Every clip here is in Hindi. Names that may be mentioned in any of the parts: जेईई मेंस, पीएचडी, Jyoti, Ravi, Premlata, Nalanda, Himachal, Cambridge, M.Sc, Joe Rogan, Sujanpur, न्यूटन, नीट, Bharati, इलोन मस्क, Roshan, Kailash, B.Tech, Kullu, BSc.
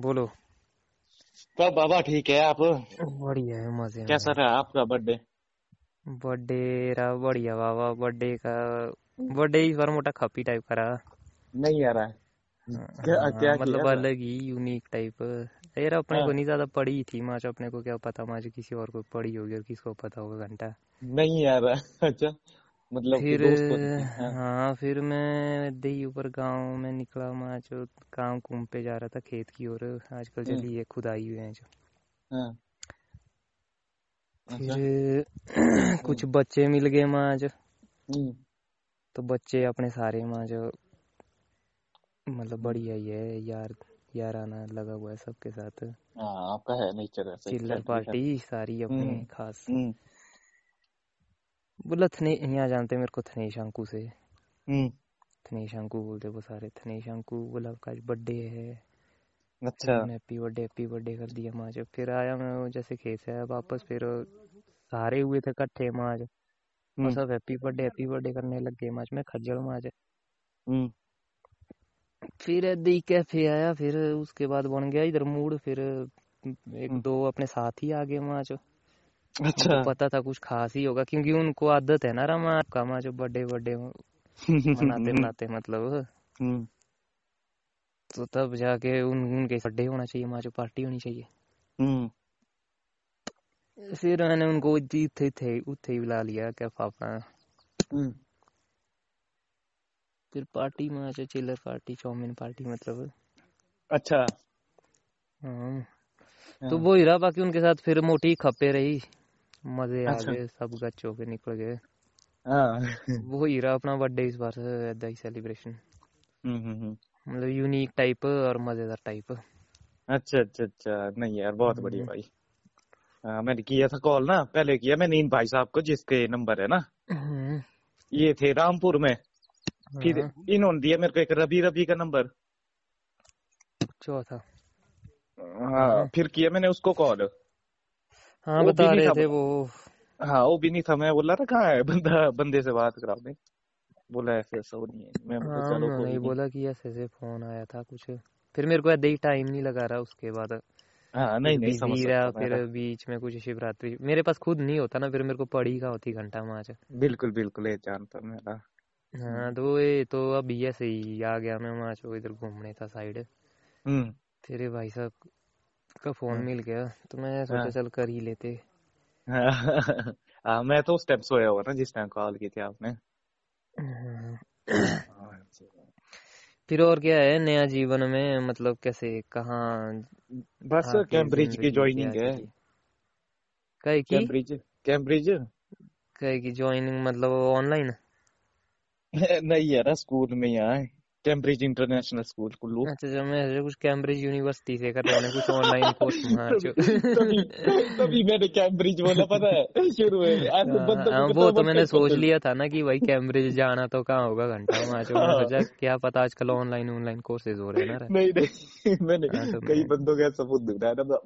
बोलो। तब बाबा ठीक है आप? बढ़िया है, मजे। कैसा रहा आपका बर्थडे? बर्थडे रहा बढ़िया बाबा। बर्थडे इस बार मोटा खपी टाइप का रहा। नहीं यार क्या मतलब अलग ही यूनिक टाइप। यार अपने को नहीं ज्यादा पड़ी थी माच, अपने को क्या पता माच किसी और को पड़ी होगी और किसको पता होगा घंटा। नहीं यार अच्छा मतलब फिर हाँ फिर मैं दही ऊपर गांव में निकला माच, काम कुम पे जा रहा था खेत की ओर। आजकल चली है खुदाई हुए हैं जो। फिर कुछ बच्चे मिल गए माज, तो बच्चे अपने सारे माज मतलब बढ़िया ही है यार, यार आना लगा हुआ है सबके साथ। आपका है नेचर चिल्लर पार्टी सारी अपनी खास। बोला यहाँ जानते मेरे को थनेश अंकु से, थनेश अंकु बोलते वो सारे। थनेश अंकु बोला आपका आज बर्थडे है। अच्छा हैप्पी बर्थडे कर दिया माँ। जब फिर आया मैं जैसे खेत से आया वापस, फिर सारे हुए थे इकट्ठे माँ, और सब हैप्पी बर्थडे करने लग गए माँ। मैं खज्जल माँ। फिर ऐसे कैफे आया, फिर उसके बाद बन गया इधर मूड। फिर एक दो अपने साथ ही आ गए माँ। अच्छा पता था कुछ खास ही होगा क्योंकि उनको आदत है ना रामा आपका माँ जो बर्थडे मनाते मनाते मतलब। तो तब जाके उनके बर्थडे होना चाहिए माँ, जो पार्टी होनी चाहिए। फिर मैंने उनको उठे ही बुला लिया क्या पापा। फिर पार्टी माँ जो चिल्लर पार्टी चौमिन पार्टी मतलब। अच्छा तो वो ही रहा बाकी उनके साथ। फिर मोटी खपे रही, मजे आ गए। अच्छा। सब गच होके निकल गए। वो ही रहा अपना बर्थडे इस बार ऐसा ही सेलिब्रेशन, मतलब यूनिक टाइप और मजेदार टाइप। अच्छा। नहीं यार बहुत बढ़िया भाई। मैंने किया था कॉल ना पहले, किया मैंने इन भाई साहब को जिसके नंबर है ना, ये थे रामपुर में। फिर इन्होंने दिया मेरे को एक रवि का नंबर चौथा। हाँ फिर किया मैंने उसको कॉल। हाँ बता रहे थे वो। हाँ वो भी नहीं था। मैं बोला ना कहाँ है बंदा, बंदे से बात कराने बोला ऐसे ऐसा नहीं है। मैं चलो नहीं बोला कि ऐसे फोन आया था कुछ। फिर मेरे को ऐसे टाइम नहीं लगा रहा उसके बाद। हाँ नहीं समझ रहा। फिर बीच में कुछ शिवरात्रि मेरे पास खुद नहीं होता ना, फिर मेरे को पड़ी का होती घंटा माच। बिल्कुल ये जानता मेरा। हाँ तो ये तो अब ये सही आ गया। मैं माच इधर घूमने था साइड, तेरे भाई साहब का फोन मिल गया तो मैं सोचा चल कर ही लेते। मैं तो उस टाइम सोया हुआ ना जिस टाइम कॉल की थी आपने। फिर और क्या है नया जीवन में, मतलब कैसे कहाँ? बस कैम्ब्रिज की ज्वाइनिंग है। कहीं की कैम्ब्रिज कहीं की ज्वाइनिंग मतलब ऑनलाइन नहीं यार स्कूल में यहाँ कैम्ब्रिज इंटरनेशनल स्कूल कुल्लू। अच्छा मैं कुछ कैम्ब्रिज यूनिवर्सिटी से कर रहा हूँ कुछ ऑनलाइन कोर्स तभी मैंने कैम्ब्रिज बोला पता है शुरू में। वो तो मैंने सोच लिया था ना कि भाई कैम्ब्रिज जाना तो कहाँ होगा घंटा माँ। सोचा क्या पता आजकल ऑनलाइन कोर्सेज हो रहे हैं ना। नहीं मैंने कई बंदों का सबूत दिखाया ना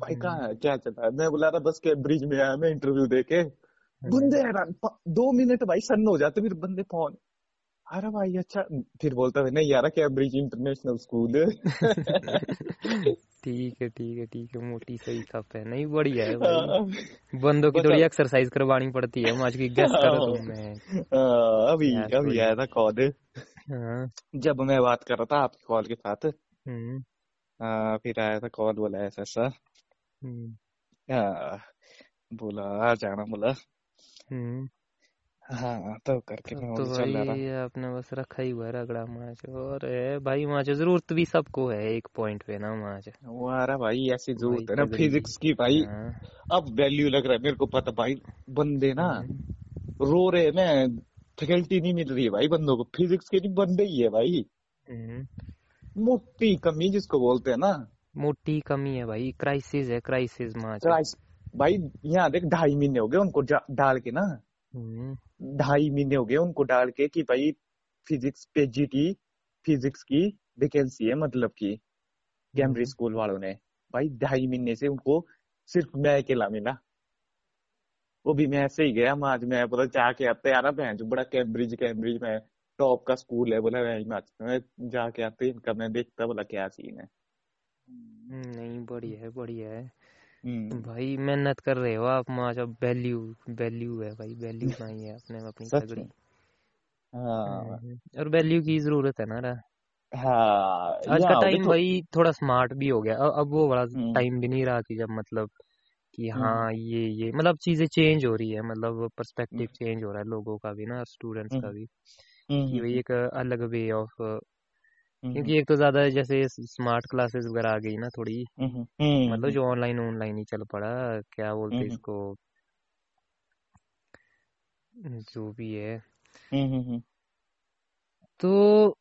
भाई कहाँ क्या चला। मैं बोला था बस कैम्ब्रिज में आया मैं इंटरव्यू देके। बंदे हैरान 2 मिनट भाई सन्न हो जाते फिर बंदे फोन। अरे भाई अच्छा फिर बोलता है नहीं यार कैम्ब्रिज इंटरनेशनल स्कूल। ठीक है मोटी सही खप है। नहीं बढ़िया है भाई। बंदों की थोड़ी एक्सरसाइज करवानी पड़ती है आज की। गेस्ट करो तुम। अभी आया था कॉल। जब मैं बात कर रहा था आपकी कॉल के साथ फिर आया था कॉल। बोला ऐसा बोला आ जाना बोला। हाँ तो करके तो भाई आपने बस रखा ही हुआ रगड़ा माच। और है भाई माच जरूरत भी सबको है एक पॉइंट पे ना माच। वारा भाई ऐसी जरूरत है ना फिजिक्स की भाई। अब वैल्यू लग रहा है मेरे को पता भाई। बंदे ना रो रहे हैं फैकल्टी नहीं मिल रही है भाई बंदों को फिजिक्स के। नहीं बंदे ही है भाई मोटी कमी जिसको बोलते है ना। मोटी कमी है भाई। क्राइसिस है क्राइसिस माच भाई। यहाँ देख 2.5 महीने हो गए उनको डाल के ना। 2.5 महीने हो गए उनको डाल के कि भाई फिजिक्स पे जीटी फिजिक्स की वैकेंसी है मतलब की कैम्ब्रिज स्कूल वालों ने। भाई 2.5 महीने से उनको सिर्फ मैं अकेला मिला। वो भी मैं ऐसे ही गया आज। मैं बोला जाके आते यार भैंस बड़ा कैम्ब्रिज में टॉप का स्कूल है। बोला मैं हिमाचल में जाके आते इनका मैं देखता। बोला क्या सीन है नहीं बढ़िया है भाई, मेहनत कर रहे हो आप, माशाल्लाह वैल्यू है भाई, वैल्यू नहीं है अपने अपनी तगड़ी। हाँ और वैल्यू की जरूरत है ना रा। हाँ आज का टाइम भाई थोड़ा स्मार्ट भी हो गया, अब वो बड़ा टाइम भी नहीं रहा कि जब मतलब कि हाँ ये मतलब चीजें चेंज हो रही है, मतलब पर्सपेक्टिव चेंज हो रहा है लोगों का भी ना, स्टूडेंट्स का भी, कि भाई एक अलग वे ऑफ, क्योंकि एक तो ज्यादा जैसे स्मार्ट क्लासेस वगैरह आ गई ना थोड़ी, मतलब जो ऑनलाइन ही चल पड़ा, क्या बोलते इसको जो भी है। तो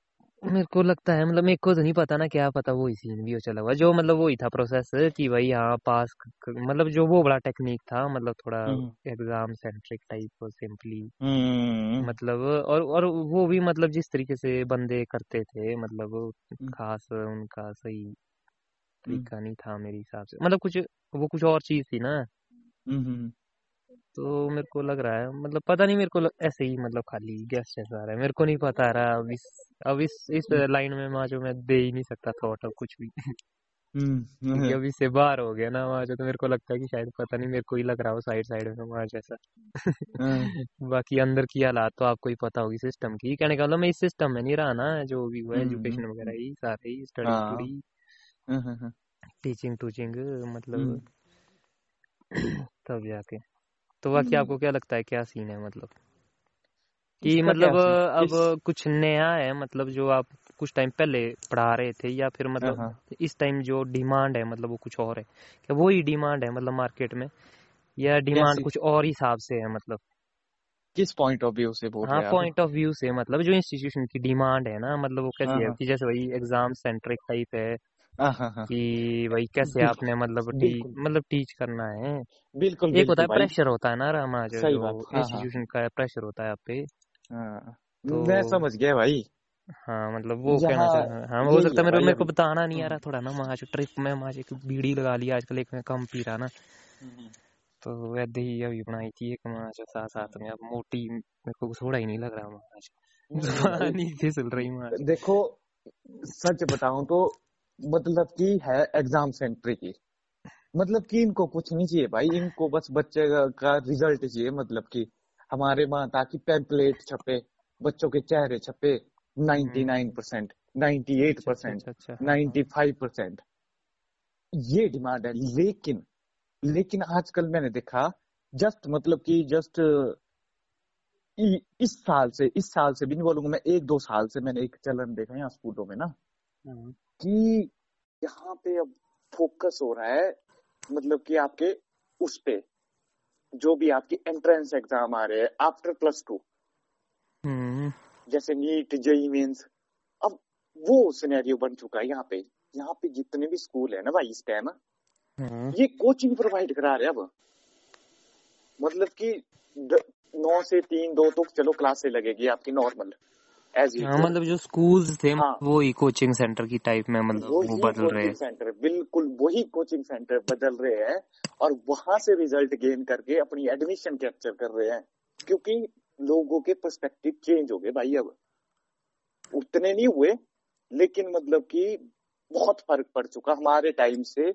मेरे को लगता है मतलब मेरे को तो नहीं पता ना, क्या पता वो सीन भी हो चला हुआ जो मतलब वो ही था प्रोसेस कि भाई हाँ पास, मतलब जो वो बड़ा टेक्निक था, मतलब थोड़ा एग्जाम सेंट्रिक टाइप सिंपली, मतलब और वो भी मतलब जिस तरीके से बंदे करते थे, मतलब खास उनका सही तरीका नहीं था मेरे हिसाब से, मतलब कुछ और चीज थी ना, तो मेरे को लग रहा है मतलब पता नहीं, मेरे को ऐसे ही मतलब खाली गैस जैसा आ रहा है, मेरे को नहीं पता रहा अब इस लाइन में माजो मैं दे ही नहीं सकता थॉट और कुछ भी। क्योंकि अब इससे बाहर हो गया ना माजो, तो मेरे को लगता है कि शायद पता नहीं मेरे को ही लग रहा हो साइड में माज ऐसा। बाकी अंदर की हालात तो आपको ही पता होगी सिस्टम की, कहने का मतलब मैं इस सिस्टम में नहीं रहा ना, जो भी हुआ एजुकेशन वगैरह ही सारे ही स्टडी टीचिंग मतलब तब जाके। तो बाकी आपको क्या लगता है क्या सीन है, मतलब कि मतलब अब कुछ नया है, मतलब जो आप कुछ टाइम पहले पढ़ा रहे थे, या फिर मतलब इस टाइम जो डिमांड है मतलब वो कुछ और है, क्या वही डिमांड है मतलब मार्केट में, या डिमांड कुछ और हिसाब से है, मतलब किस पॉइंट ऑफ व्यू से बोल रहे हैं? हाँ पॉइंट ऑफ व्यू से, मतलब जो इंस्टीट्यूशन की डिमांड है ना, मतलब वो कैसी है कि जैसे वही एग्जाम सेंट्रिक टाइप है कि भाई कैसे आपने मतलब टीच करना है, बिल्कुल एक होता है प्रेशर होता है ना रामा, जो इंस्टीट्यूशन का प्रेशर होता है आप पे। तो मैं समझ गया भाई, हाँ मतलब वो कहना चाह, हाँ हो सकता है मेरे को बताना नहीं आ रहा थोड़ा ना महाज, ट्रिप में महाज एक बीड़ी लगा लिया आजकल, एक मैं कम पी रहा ना, तो वैसे ही अभी बनाई थी एक महाज साथ में, अब मोटी मेरे को थोड़ा ही नहीं लग रहा महाज, चल रही महाज। देखो सच बताऊं तो मतलब की है एग्जाम सेंट्री की, मतलब कि इनको कुछ नहीं चाहिए भाई, इनको बस बच्चे का रिजल्ट चाहिए, मतलब कि हमारे वहां ताकि पैम्पलेट छपे, बच्चों के चेहरे छपे 99%, 98%, 95%, ये डिमांड है। लेकिन आजकल मैंने देखा जस्ट मतलब कि जस्ट इस साल से भी नहीं बोलूंगा मैं, 1-2 साल से मैंने एक चलन देखा यहाँ स्कूलों में ना, कि यहाँ पे अब फोकस हो रहा है मतलब कि आपके उस पे जो भी आपकी एंट्रेंस एग्जाम आ रहे हैं आफ्टर +2, जैसे नीट, जेईई मेंस, अब वो सिनेरियो बन चुका है यहाँ पे जितने भी स्कूल है ना भाई इस टाइम ये कोचिंग प्रोवाइड करा रहे हैं अब, मतलब कि 9 से 3 2 तो चलो क्लासें लगेगी आपकी नॉर्मल, मतलब जो स्कूल्स थे वो ही कोचिंग सेंटर की टाइप में, मतलब वो बदल रहे हैं, बिल्कुल वही कोचिंग सेंटर बदल रहे हैं, और वहां से रिजल्ट गेन करके अपनी एडमिशन कैप्चर कर रहे हैं, क्योंकि लोगों के पर्सपेक्टिव चेंज हो गए भाई, अब उतने नहीं हुए लेकिन मतलब कि बहुत फर्क पड़ चुका हमारे टाइम से।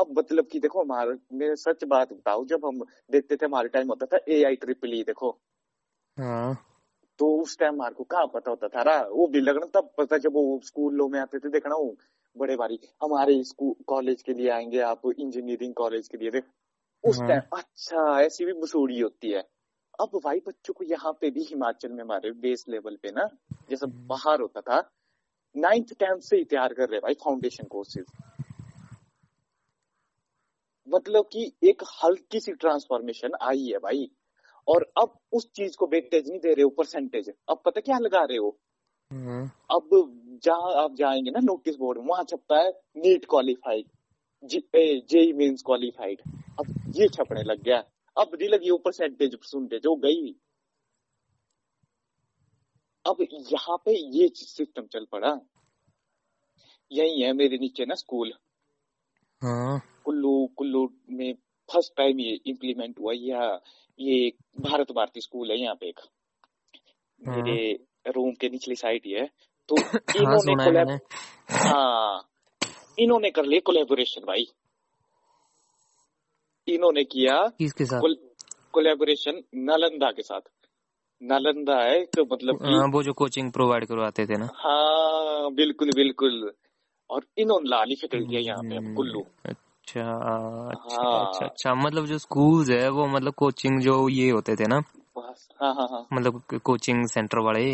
अब मतलब कि देखो मैं सच बात बताऊं, जब हम देखते थे हमारे टाइम होता था AI EEE, देखो तो उस टाइम मार को कहाँ पता होता था रहा, वो भी लगना तब पता जब वो स्कूलों में आते थे, देखना वो बड़े भारी हमारे स्कूल कॉलेज के लिए आएंगे आप इंजीनियरिंग कॉलेज के लिए, देख उस टाइम अच्छा ऐसी भी मसूड़ी होती है। अब भाई बच्चों को यहाँ पे भी हिमाचल में हमारे बेस लेवल पे ना जैसा बाहर होता था 9th 10th से ही तैयार कर रहे भाई फाउंडेशन कोर्सेज, मतलब कि एक हल्की सी ट्रांसफॉर्मेशन आई है भाई, और अब उस चीज को वेटेज नहीं दे रहे हो, परसेंटेज अब पता क्या लगा रहे हो, अब जहाँ आप जाएंगे ना नोटिस बोर्ड वहां छपता है नीट qualified, जेईई मेंस qualified, अब ये छपने लग गया, अब नहीं लगी वो परसेंटेज हो गई। अब यहाँ पे ये सिस्टम चल पड़ा, यही है मेरे नीचे ना स्कूल कुल्लू में फर्स्ट टाइम ये इम्प्लीमेंट हुआ, ये भारत भारती स्कूल है यहाँ पे एक, मेरे रूम के निचली साइड ही है, तो इन्होंने इन्होंने कर ली कोलैबोरेशन भाई, इन्होंने किया किसके साथ कोलैबोरेशन? नालंदा के साथ। नालंदा है तो मतलब वो जो कोचिंग प्रोवाइड करवाते थे ना। हाँ बिल्कुल बिल्कुल, और इन्होंने लाली फेंक दिया यहाँ पे कुल्लू। अच्छा अच्छा, हाँ। अच्छा अच्छा, मतलब जो स्कूल्स है वो मतलब कोचिंग जो ये होते थे ना, हाँ हाँ हाँ, मतलब कोचिंग सेंटर वाले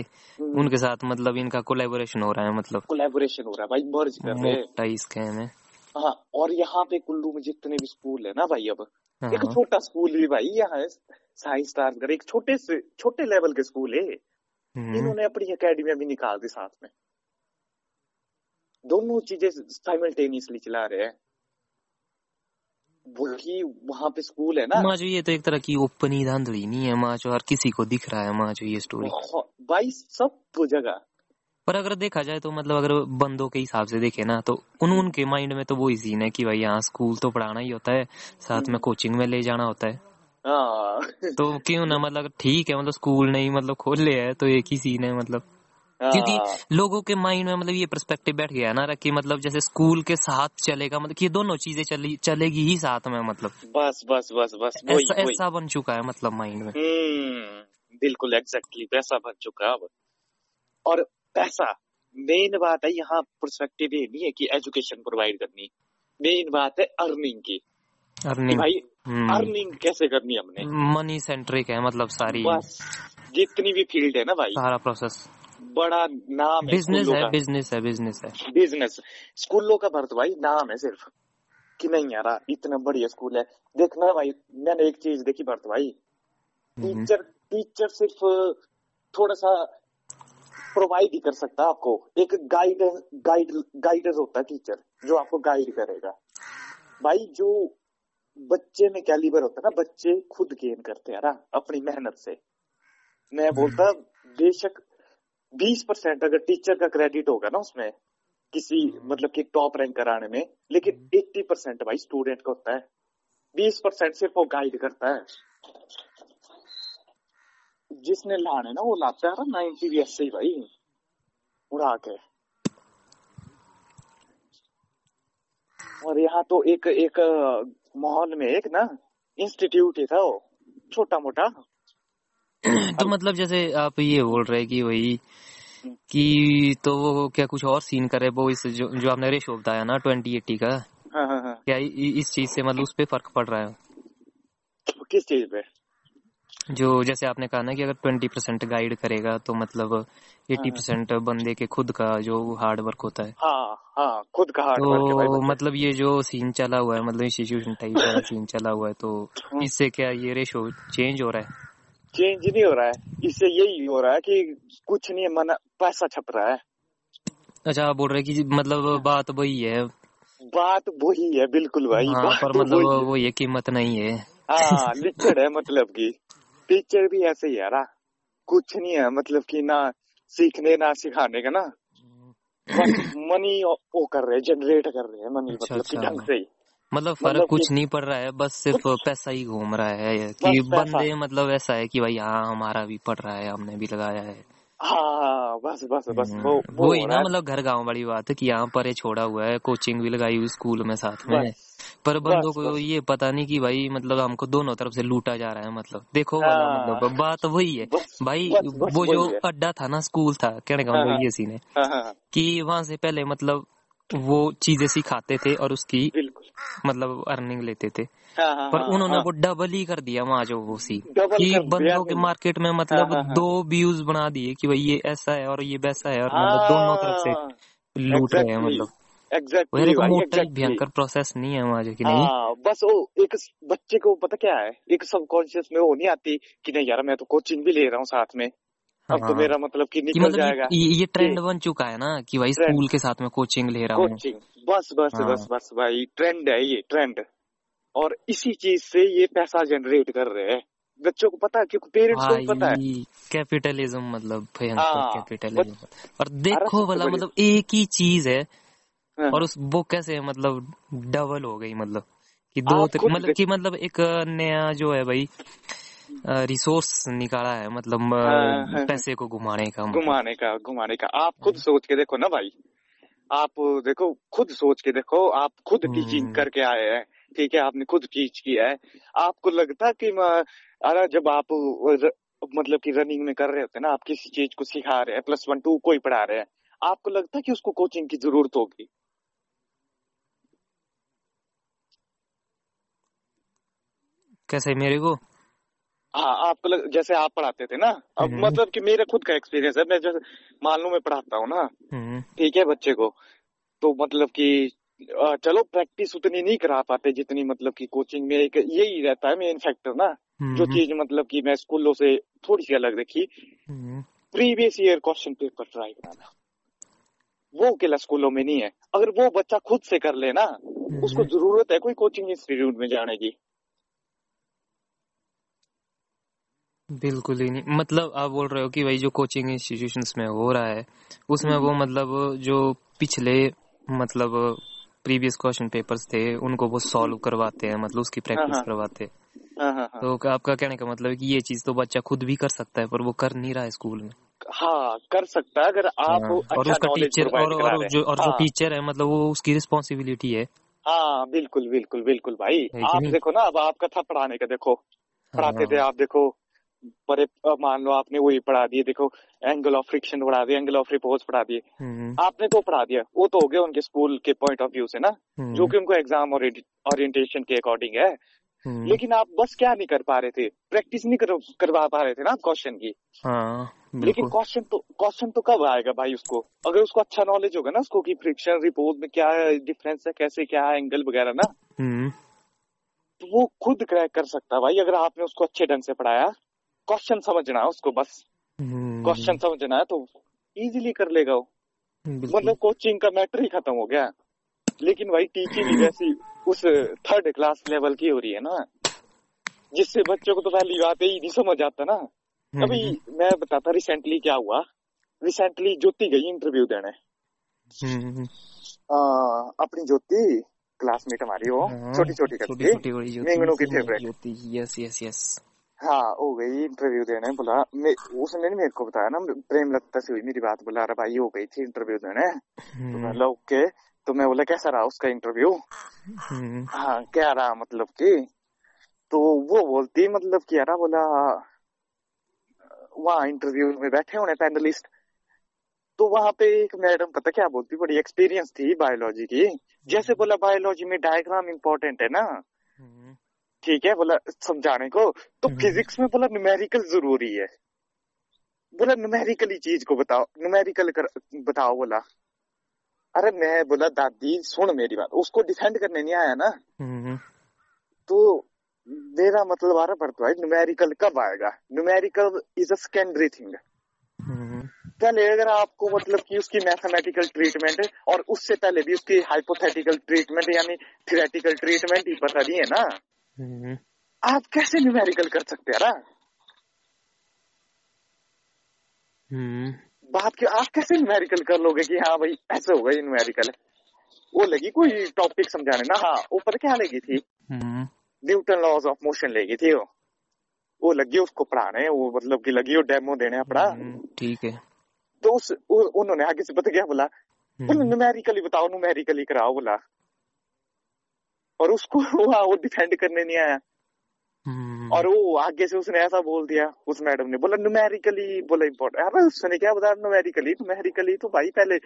उनके साथ मतलब इनका कोलैबोरेशन हो रहा है, मतलब कोलैबोरेशन हो रहा है भाई, मर्ज कर रहे हैं स्कैम है। हाँ, और यहाँ पे कुल्लू में जितने भी स्कूल है ना भाई, अब एक छोटा स्कूल भी भाई यहाँ है साई स्टार कर, एक छोटे से छोटे लेवल के स्कूल है, इन्होंने अपनी अकेडमी भी निकाल दी साथ में, दोनों चीजें साइमल्टेनियसली चला रहे हैं। वही वहाँ पे स्कूल है ना माँ, जो ये तो एक तरह की ओपन ही धांधली नहीं है माँ, जो हर किसी को दिख रहा है माँ, जो ये स्टोरी भाई सब जगह। पर अगर देखा जाए तो मतलब अगर बंदों के हिसाब से देखे ना तो उनके माइंड में तो वो सीन है कि भाई यहाँ स्कूल तो पढ़ाना ही होता है, साथ में कोचिंग में ले जाना होता है। तो क्यों ना मतलब ठीक है, मतलब स्कूल नहीं मतलब खोल ले है तो एक ही सीन है, मतलब क्योंकि लोगों के माइंड में मतलब ये पर्सपेक्टिव बैठ गया ना कि मतलब जैसे स्कूल के साथ चलेगा, मतलब ये दोनों चीजें चलेगी ही साथ में, मतलब बस बस बस बस ऐसा बन चुका है मतलब माइंड में। बिल्कुल एग्जैक्टली वैसा बन चुका है अब। और पैसा मेन बात है यहाँ, पर्सपेक्टिव ये नहीं है कि एजुकेशन प्रोवाइड करनी, मेन बात है अर्निंग की। अर्निंग भाई, अर्निंग कैसे करनी हमने, मनी सेंट्रिक है मतलब सारी, बस जितनी भी फील्ड है ना भाई सारा प्रोसेस, बड़ा नाम बिजनेस है, बिजनेस है, बिजनेस है, बिजनेस। स्कूलों का भर्त भाई नाम है सिर्फ, कि नहीं यार इतना बढ़िया स्कूल है। देखना भाई मैंने एक चीज देखी भर्त भाई, टीचर सिर्फ थोड़ा सा प्रोवाइड ही कर सकता है आपको, एक गाइडर होता है टीचर जो आपको गाइड करेगा भाई। जो बच्चे में कैलिबर होता है ना, बच्चे खुद गेन करते हैं ना अपनी मेहनत से। मैं बोलता बेशक 20% अगर टीचर का क्रेडिट होगा ना उसमें किसी मतलब कि टॉप रैंक कराने में, लेकिन 80% भाई स्टूडेंट का होता है, 20% सिर्फ वो गाइड करता है। जिसने लाने ना वो लाता है 90 भी ऐसे ही भाई उड़ा के। और यहाँ तो एक एक माहौल में एक ना इंस्टीट्यूट ही था वो छोटा मोटा। तो मतलब जैसे आप ये बोल रहे कि वही कि तो वो क्या कुछ और सीन करे वो, इस जो आपने रेशो बताया ना 20-80 का, हाँ हाँ हाँ, क्या इस चीज से मतलब उस पे फर्क पड़ रहा है? किस चीज पे? जो जैसे आपने कहा ना कि अगर 20% गाइड करेगा तो मतलब 80% बंदे के खुद का जो हार्ड वर्क होता है। हाँ हाँ, खुद का हार्ड वर्क तो मतलब ये जो सीन चला हुआ है, मतलब इंस्टीट्यूशन टाइप का सीन चला हुआ है, तो इससे क्या ये रेशो चेंज हो रहा है? चेंज नहीं हो रहा है, इससे यही हो रहा है कि कुछ नहीं मना पैसा छप रहा है। अच्छा, आप बोल रहे कि मतलब बात वही है, बात वही है बिल्कुल भाई। हाँ, पर मतलब वो ये कीमत नहीं है। हाँ लिखड़ है, मतलब की टीचर भी ऐसे ही यार, कुछ नहीं है मतलब कि ना सीखने ना सिखाने का ना, मनी वो कर रहे, जनरेट कर रहे हैं मनी, मतलब कि ढंग से ही, मतलब फर्क कुछ नहीं पड़ रहा है, बस सिर्फ पैसा ही घूम रहा है कि बंदे मतलब ऐसा है कि भाई हाँ हमारा भी पड़ रहा है, हमने भी लगाया है। हाँ बस बस बस वो ही ना, मतलब घर गाँव वाली बात है कि यहाँ पर ये छोड़ा हुआ है, कोचिंग भी लगाई हुई स्कूल में साथ में, पर बंदों को ये पता नहीं कि भाई मतलब हमको दोनों तरफ से लूटा जा रहा है, मतलब देखो वाला मतलब बात वही है भाई। वो जो अड्डा था ना स्कूल था, कहने का मतलब ये सीन है कि वहाँ से पहले मतलब वो चीजें सिखाते थे और उसकी मतलब अर्निंग लेते थे, पर उन्होंने वो डबल ही कर दिया वहाँ, जो वो सी कि बंदों के मार्केट में मतलब दो व्यूज बना दिए कि भाई ये ऐसा है और ये वैसा है, और मतलब दोनों तरफ से लूट रहे हैं, मतलब भयंकर प्रोसेस नहीं है वहाँ की। नहीं बस वो एक बच्चे को पता क्या है, एक सबकॉन्शियस में वो नहीं आती कि नहीं यार मैं तो कोचिंग भी ले रहा हूँ साथ में, अब तो मेरा मतलब कि निकल मतलब जाएगा। ये ट्रेंड बन चुका है ना कि भाई स्कूल के साथ में कोचिंग ले रहा हूँ, कोचिंग बस बस बस बस भाई ट्रेंड है ये ट्रेंड, और इसी चीज से ये पैसा जनरेट कर रहे हैं। बच्चों को पता है क्योंकि पेरेंट्स को पता है कैपिटलिज्म, मतलब भयंकर कैपिटलिज्म। और देखो भला मतलब एक ही चीज है और उस वो कैसे मतलब डबल हो गई, मतलब कि दो मतलब कि मतलब एक नया जो है भाई रिसोर्स निकाला है, मतलब पैसे को घुमाने का आप खुद सोच के देखो ना भाई। आप देखो, खुद सोच के देखो, आप खुद टीचिंग करके आए हैं, ठीक है, आपने खुद टीच किया है, आपको लगता कि अरे जब आप मतलब कि रनिंग में कर रहे होते हैं ना, आप किसी चीज को सिखा रहे हैं, प्लस 1-2 को ही पढ़ा रहे हैं, आपको लगता है कि उसको कोचिंग की जरूरत होगी? कैसे मेरे को? हाँ, आपको जैसे आप पढ़ाते थे ना, अब मतलब कि मेरा खुद का एक्सपीरियंस है, मैं जैसे मान लो मैं पढ़ाता हूँ ना, ठीक है, बच्चे को, तो मतलब कि चलो प्रैक्टिस उतनी नहीं करा पाते जितनी मतलब कि कोचिंग में, एक यही रहता है मेन फैक्टर ना, जो चीज मतलब कि मैं स्कूलों से थोड़ी सी अलग देखी, previous year question paper try कराना, वो केला स्कूलों में नहीं है। अगर वो बच्चा खुद से कर ले ना, उसको जरूरत है कोई कोचिंग इंस्टीट्यूट में जाने की? बिल्कुल ही नहीं। मतलब आप बोल रहे हो कि भाई जो कोचिंग इंस्टीट्यूशंस में हो रहा है उसमें वो मतलब जो पिछले मतलब प्रीवियस क्वेश्चन पेपर्स थे उनको वो सॉल्व करवाते हैं, मतलब उसकी प्रैक्टिस करवाते हैं। तो आपका कहने का मतलब है कि ये चीज तो बच्चा खुद भी कर सकता है पर वो कर नहीं रहा है स्कूल में। हाँ, कर सकता है अगर आप और उसका टीचर और जो टीचर है मतलब वो उसकी रिस्पॉन्सिबिलिटी है। हाँ बिल्कुल बिल्कुल बिल्कुल भाई, आप देखो ना, अब आपका था पढ़ाने का, देखो पढ़ाते थे आप, देखो पर मान लो आपने वही पढ़ा दिए, देखो एंगल ऑफ फ्रिक्शन पढ़ा दिया, एंगल ऑफ रिपोज पढ़ा दिए, आपने तो पढ़ा दिया, वो तो हो गया उनके स्कूल के पॉइंट ऑफ व्यू से ना, जो कि उनको एग्जाम और ओरिएंटेशन के अकॉर्डिंग है। लेकिन आप बस क्या नहीं कर पा रहे थे, प्रैक्टिस नहीं करवा पा रहे थे ना आप क्वेश्चन की। लेकिन क्वेश्चन तो कब आएगा भाई उसको? अगर उसको अच्छा नॉलेज होगा ना उसको कि फ्रिक्शन रिपोज में क्या डिफरेंस है, कैसे क्या है एंगल वगैरह ना, तो वो खुद क्रैक कर सकता भाई, अगर आपने उसको अच्छे ढंग से पढ़ाया, क्वेश्चन समझना है उसको, बस क्वेश्चन समझना है तो इजीली कर लेगा वो। मतलब कोचिंग का मैटर ही खत्म हो गया। लेकिन भाई टीचिंग जैसी उस थर्ड क्लास लेवल की हो रही है ना, जिससे बच्चों को तो पहली बात ही नहीं समझ आता ना। अभी मैं बताता रिसेंटली क्या हुआ। रिसेंटली ज्योति गई इंटरव्यू देने, अपनी ज्योति क्लासमेट हमारी, वो छोटी छोटी करती, हाँ, हो गई इंटरव्यू देने। बोला उसने नहीं मेरे को बताया ना, प्रेमलता से हुई मेरी बात, बोला अरे भाई हो गई थी इंटरव्यू देने। तो बोला ओके, तो मैं बोला कैसा रहा उसका इंटरव्यू? हाँ क्या रहा मतलब कि, तो वो बोलती मतलब कि यार, बोला वहाँ इंटरव्यू में बैठे होने पैनलिस्ट, तो वहाँ पे एक मैडम पता क्या बोलती, बड़ी एक्सपीरियंस थी बायोलॉजी की, जैसे बोला बायोलॉजी में डायग्राम इम्पोर्टेंट है ना, ठीक है, बोला समझाने को, तो फिजिक्स में बोला न्यूमेरिकल जरूरी है, बोला न्यूमेरिकली चीज को बताओ, न्यूमेरिकल बताओ। बोला अरे मैं, बोला दादी सुन मेरी बात, उसको डिफेंड करने नहीं आया ना, तो मेरा मतलब आ रहा पड़ता है न्यूमेरिकल कब आएगा? Numerical is a secondary thing. पहले अगर आपको मतलब कि उसकी मैथमेटिकल ट्रीटमेंट और उससे पहले भी उसकी हाइपोथेटिकल ट्रीटमेंट यानी थियोरेटिकल ट्रीटमेंट ही पता नहीं है ना, आप कैसे न्यूमेरिकल कर सकते हैं? बात की आप कैसे न्यूमेरिकल कर लोगे कि हाँ भाई ऐसे होगा ये न्यूमेरिकल है? वो लगी कोई टॉपिक समझाने ना, हाँ ऊपर क्या लेगी थी, न्यूटन लॉज ऑफ मोशन लेगी थी वो लगी उसको पढ़ाने, वो मतलब कि लगी वो डेमो देने अपना, ठीक है। तो उन्होंने आगे से पता क्या बोला, न्यूमेरिकली बताओ, न्यूमेरिकली कराओ बोला, और उसको वो डिफेंड करने नहीं आया। और वो आगे से उसने ऐसा बोल दिया उस मैडम ने, बोला न्यूमेरिकली, बोला इम्पोर्टेंट, अरे उसने क्या बताया न्यूमेरिकली? न्यूमेरिकली तो भाई पहले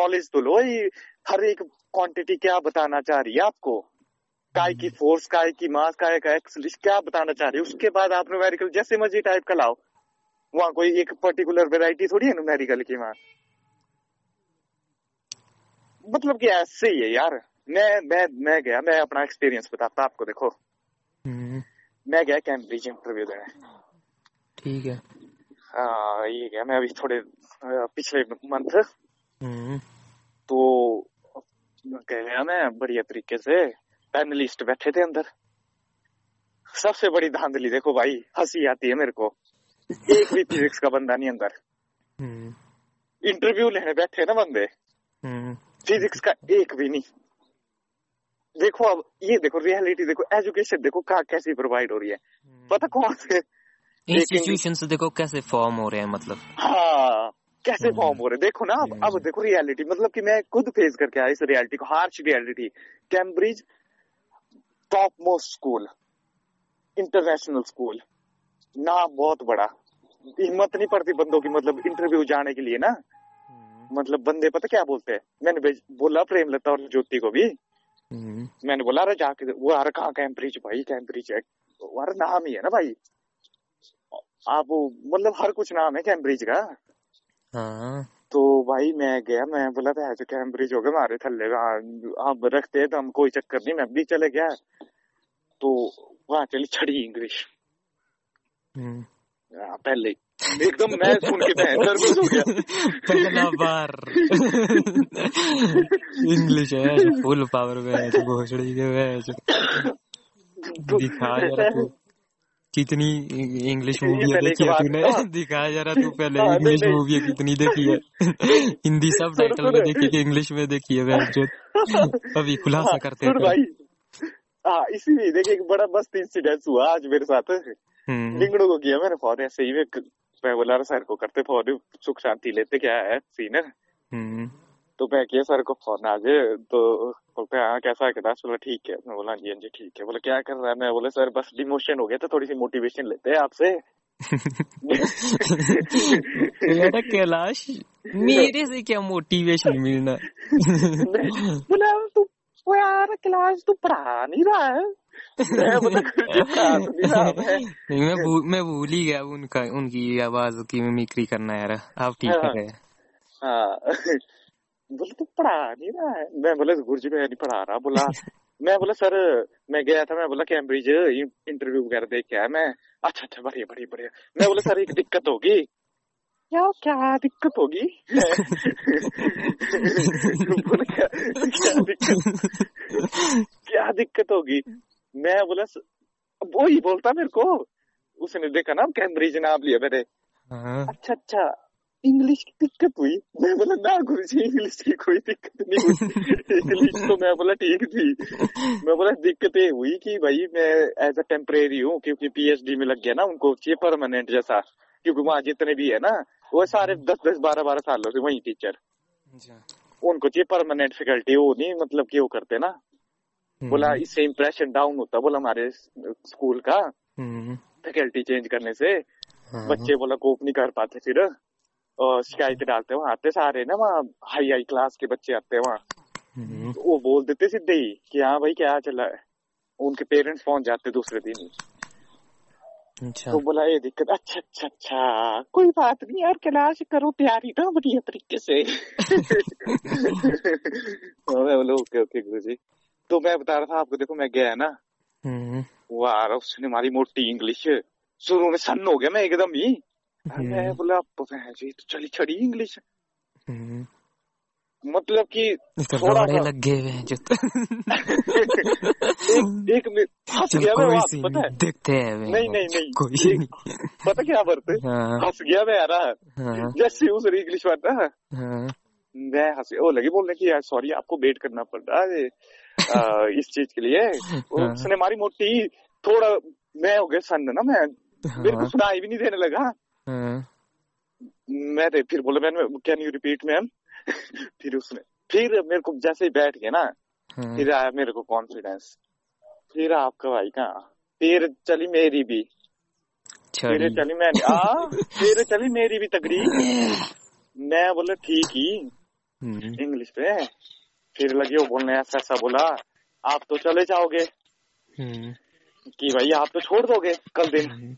नॉलेज तो लो, हर एक क्वांटिटी क्या बताना चाह रही है आपको, काय की फोर्स, काय की मास, काय का एक्सेलरेशन क्या बताना चाह रही है, उसके बाद आप न्यूमेरिकल जैसे मर्जी टाइप का लाओ, वहाँ कोई एक पर्टिकुलर वेराइटी थोड़ी है न्यूमेरिकल की। वहाँ मतलब कि ऐसे ही है यार। मैं गया, मैं अपना एक्सपीरियंस बताता आपको, देखो मैं गया कैम्ब्रिज इंटरव्यू देने, ठीक है, ये गया मैं अभी थोड़े पिछले मंथ, तो गया मैं बढ़िया तरीके से, पैनलिस्ट बैठे थे अंदर। सबसे बड़ी धांधली देखो भाई, हंसी आती है मेरे को, एक भी फिजिक्स का बंदा नहीं अंदर। इंटरव्यू लेने बैठे ना बंदे, फिजिक्स का एक भी नहीं। देखो अब ये देखो रियलिटी देखो, एजुकेशन देखो कहाँ कैसी प्रोवाइड हो रही है, पता कौन से इंस्टीट्यूशन से देखो कैसे फॉर्म हो रहे हैं मतलब। हाँ कैसे फॉर्म हो रहे, देखो ना अब देखो रियलिटी, मतलब कि मैं खुद फेस करके आया इस रियलिटी को, harsh reality. Cambridge top most school, international school, नाम बहुत बड़ा, हिम्मत नहीं पड़ती बंदों की मतलब इंटरव्यू जाने के लिए ना, मतलब बंदे पता क्या बोलते हैं, मैंने बोला प्रेमलता और ज्योति को भी, मैंने बोला अरे जाके वो अरे कहाँ कैम्ब्रिज भाई, कैम्ब्रिज है अरे नाम ही है ना भाई, आप मतलब हर कुछ नाम है कैम्ब्रिज का। तो भाई मैं गया, मैं बोला था तो कैम्ब्रिज हो गए मारे थल्ले, हम रखते हैं तो हम कोई चक्कर नहीं, मैं भी चले गया। तो वहां चली छड़ी इंग्लिश, पहले एकदम मैं सुन के नर्वस हो गया, पहला बार इंग्लिश है फुल पावर में है, घोषड़ी के कितनी इंग्लिश मूवी देखी है तूने, दिखाया जा रहा तू पहले इंग्लिश मूवी कितनी देखी है, हिंदी सब टाइटल में देखी है, इंग्लिश में देखी है, अभी खुलासा करते हैं। इसीलिए देखिए एक बड़ा मस्त इंसिडेंट हुआ आज मेरे साथ, लिंगड़ों को किया मैंने फॉरन, ऐसे ही मैं बोला सर को करते फॉरन सुख शांति लेते क्या है सीनियर, तो मैं किया सर को फोन आज, तो बोलते हाँ कैसा है कैलाश, बोला ठीक है, मैं बोला जी हाँ जी ठीक है, बोला क्या कर रहा है, मैं बोला सर बस डिमोशन हो गया था, थोड़ी सी मोटिवेशन लेते हैं आपसे। कैलाश मेरे से क्या मोटिवेशन मिलना, बोला तू यार कैलाश तू पढ़ा नहीं रहा है, मैं भूल ही गया उनका, उनकी आवाज की मिमिक्री करना यार, आप ठीक कर रहे हैं। बोले तू पढ़ा नहीं रहा है, मैं बोला गुरुजी मैं नहीं पढ़ा रहा, बोला मैं बोला सर मैं गया था, मैं बोला कैम्ब्रिज इंटरव्यू वगैरह देख के आया मैं, अच्छा अच्छा बढ़िया बढ़िया बढ़िया, मैं बोला सर एक दिक्कत होगी, यार क्या दिक्कत होगी, क्या दिक्कत होगी, मैं बोला वो ही बोलता मेरे को, उसने देखा ना कैम्ब्रिज नाम लिया मैंने, अच्छा अच्छा इंग्लिश की दिक्कत हुई, मैं बोला ना गुरुजी इंग्लिश की कोई दिक्कत नहीं हुई, इंग्लिश तो मैं बोला ठीक थी, मैं बोला दिक्कत ये हुई कि भाई मैं एज अ टेम्परेरी हूँ, क्योंकि पीएचडी में लग गया ना, उनको चाहिए परमानेंट जैसा, क्योंकि वहाँ जितने भी है ना वो सारे 10-12 सालों से वही टीचर, उनको चाहिए परमानेंट फैकल्टी, वो नहीं मतलब कि वो करते ना, बोला इससे इम्प्रेशन डाउन होता, बोला हमारे स्कूल का फैकल्टी चेंज करने से बच्चे बोला कोप नहीं कर पाते, फिर शिकायतें डालते हैं, वहाँ आते सारे ना, वहाँ हाई हाई क्लास के बच्चे आते हैं वहाँ, तो वो बोल देते सीधे ही कि हाँ भाई क्या चला है, उनके पेरेंट्स पहुंच जाते दूसरे दिन ही। तो बोला ये दिक्कत, अच्छा अच्छा अच्छा कोई बात नहीं यार कैलाश करो तैयारी ना बढ़िया तरीके से। मैं बोला ओके ओके गुरुजी। तो मैं बता रहा था आपको, देखो मैं गया ना वाह, उसने हमारी मोटी इंग्लिश शुरू में सन हो गया मैं एकदम ही, मैं बोला जी तो चली छड़ी इंग्लिश, मतलब कि थोड़ा सा लग गए एक मिनट हंस गया मैं, पता है देखते हैं नहीं कोई पता क्या करते, हंस गया मैं यार जैसे उस इंग्लिश बात ना, मैं हंस गया, वो लगी बोलने की यार सॉरी आपको वेट करना पड़ रहा है इस चीज के लिए, उसने मारी मोटी थोड़ा मैं हो गया सन ना, मैं मेरे को सुनाई भी नहीं देने लगा, मैं फिर बोला ma'am can you repeat ma'am, फिर उसने फिर मेरे को जैसे ही बैठ गया ना, फिर आया मेरे को कॉन्फिडेंस, फिर आपका भाई कहाँ, फिर चली मेरी भी, फिर चली मैं फिर चली मेरी भी तगड़ी, मैं बोला ठीक ही इंग्लिश पे, फिर लगे वो बोलने ऐसा ऐसा, बोला आप तो चले जाओगे कि भाई आप तो छोड़ दोगे कल दिन,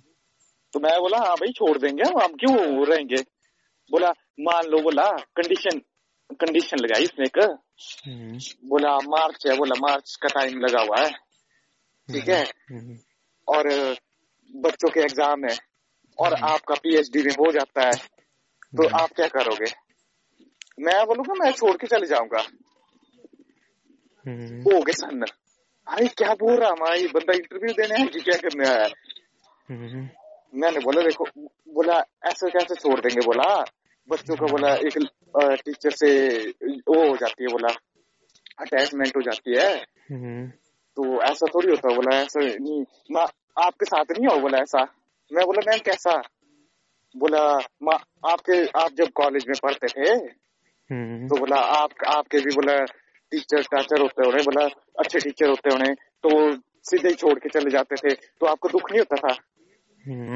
तो मैं बोला हाँ भाई छोड़ देंगे हम क्यों रहेंगे, बोला मान लो, बोला कंडीशन लगाई इसने का, बोला मार्च है, बोला मार्च का टाइम लगा हुआ है ठीक है, और बच्चों के एग्जाम है, और आपका पीएचडी में हो जाता है तो आप क्या करोगे, मैं बोलूंगा मैं छोड़ के चले जाऊंगा, हो गए सन, अरे क्या बोल रहा हमारा ये बंदा, इंटरव्यू देने है कि क्या करने आया है, मैंने बोला देखो, बोला ऐसे कैसे छोड़ देंगे, बोला बच्चों का बोला एक टीचर से वो हो जाती है, बोला अटैचमेंट हो जाती है, तो ऐसा थोड़ी होता, बोला ऐसा नहीं, आपके साथ नहीं हो, बोला ऐसा, मैं बोला मैम कैसा, बोला आपके आप जब कॉलेज में पढ़ते थे तो बोला आपके भी बोला टीचर होते होने, बोला अच्छे टीचर होते होने तो सीधे ही छोड़ के चले जाते थे, तो आपको दुख नहीं होता था?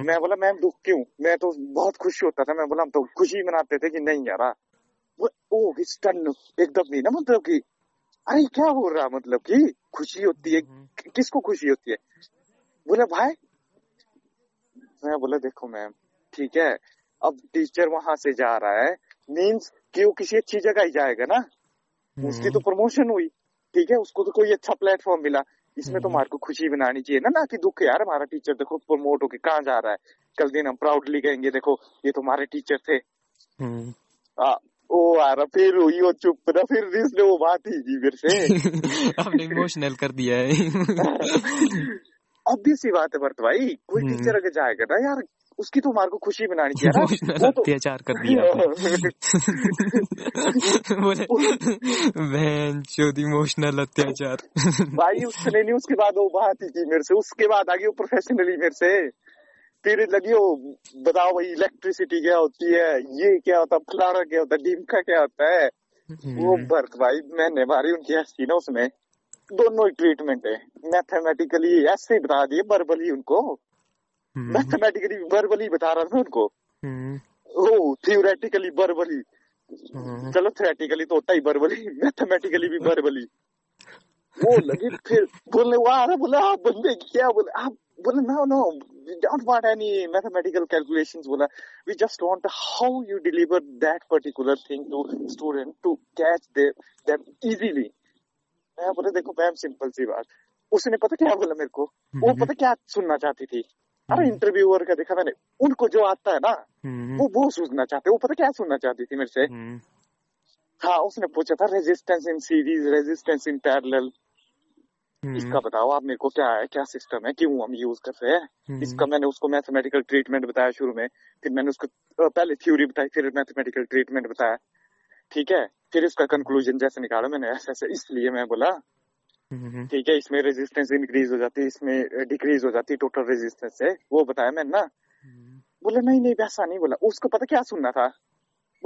मैं बोला मैम दुख क्यों, मैं तो बहुत खुशी होता था। मैं बोला हम तो खुशी मनाते थे कि नहीं यार वो स्टन एकदम नहीं ना, मतलब कि अरे क्या हो रहा, मतलब कि खुशी होती है किसको खुशी होती है? बोला भाई, मैं बोला देखो मैम ठीक है, अब टीचर वहां से जा रहा है मीन्स कि वो किसी अच्छी जगह ही जाएगा ना, उसकी तो प्रमोशन हुई ठीक है, उसको तो कोई अच्छा प्लेटफॉर्म मिला, इसमें तो हमारे को खुशी बनानी चाहिए ना, ना कि दुख। यार हमारा टीचर देखो प्रमोट होके कहाँ जा रहा है, कल दिन हम प्राउडली कहेंगे देखो ये तो हमारे टीचर थे। ओ यार फिर हुई वो चुप ना, फिर इसने वो बात ही की फिर से आपने इमोशनल कर दिया है। ऑब्वियस सी बात है भरत भाई, कोई टीचर अगर जाएगा ना यार उसकी तो हमारे को खुशी बनानी चाहिए। अत्याचार कर दिया बोले बहन चोद इमोशनल अत्याचार भाई उसने नहीं। उसके बाद वो बात ही की मेरे से, उसके बाद आ गई वो प्रोफेशनली मेरे से, फिर लगी वो बताओ भाई इलेक्ट्रिसिटी क्या होती है, ये क्या होता है, फलाना क्या होता है, डीमका क्या होता है। वो भरत भाई मैंने मारी उनकी हंसी ना, उसमें दोनों ही ट्रीटमेंट है, मैथमेटिकली ऐसे ही बता दिए बर्बली उनको, मैथमेटिकली बर्बली बता रहा था उनको, वो थियोरेटिकली बर्बली, चलो थियोरेटिकली तो होता ही बर्बली, मैथमेटिकली भी बर्बली। वो लगी फिर बोलने वाला बोला आप बंदे क्या, बोला आप बोला no we don't want any mathematical calculations, बोला we just want how you deliver that particular thing to student to catch them easily. मैं बोला देखो मैम सिंपल सी बात। उसने पता क्या बोला मेरे को, वो पता क्या सुनना चाहती थी, अरे इंटरव्यूअर का देखा मैंने, उनको जो आता है ना वो सुनना चाहते, वो पता क्या सुनना चाहती थी मेरे से। हाँ उसने पूछा था resistance in series, resistance in parallel, इसका बताओ आप मेरे को क्या है, क्या सिस्टम है, क्यों हम यूज कर रहे हैं इसका। मैंने उसको मैथमेटिकल ट्रीटमेंट बताया शुरू में, फिर मैंने उसको पहले थ्योरी बताई, फिर मैथमेटिकल ट्रीटमेंट बताया ठीक है, फिर इसका कंक्लूजन जैसे निकाला मैंने ऐसे ऐसे, इसलिए मैं बोला ठीक है इसमें रेजिस्टेंस इंक्रीज हो जाती है, इसमें डिक्रीज हो जाती है टोटल रेजिस्टेंस से, वो बताया मैंने ना। बोला नहीं नहीं वैसा नहीं, बोला उसको पता क्या सुनना था,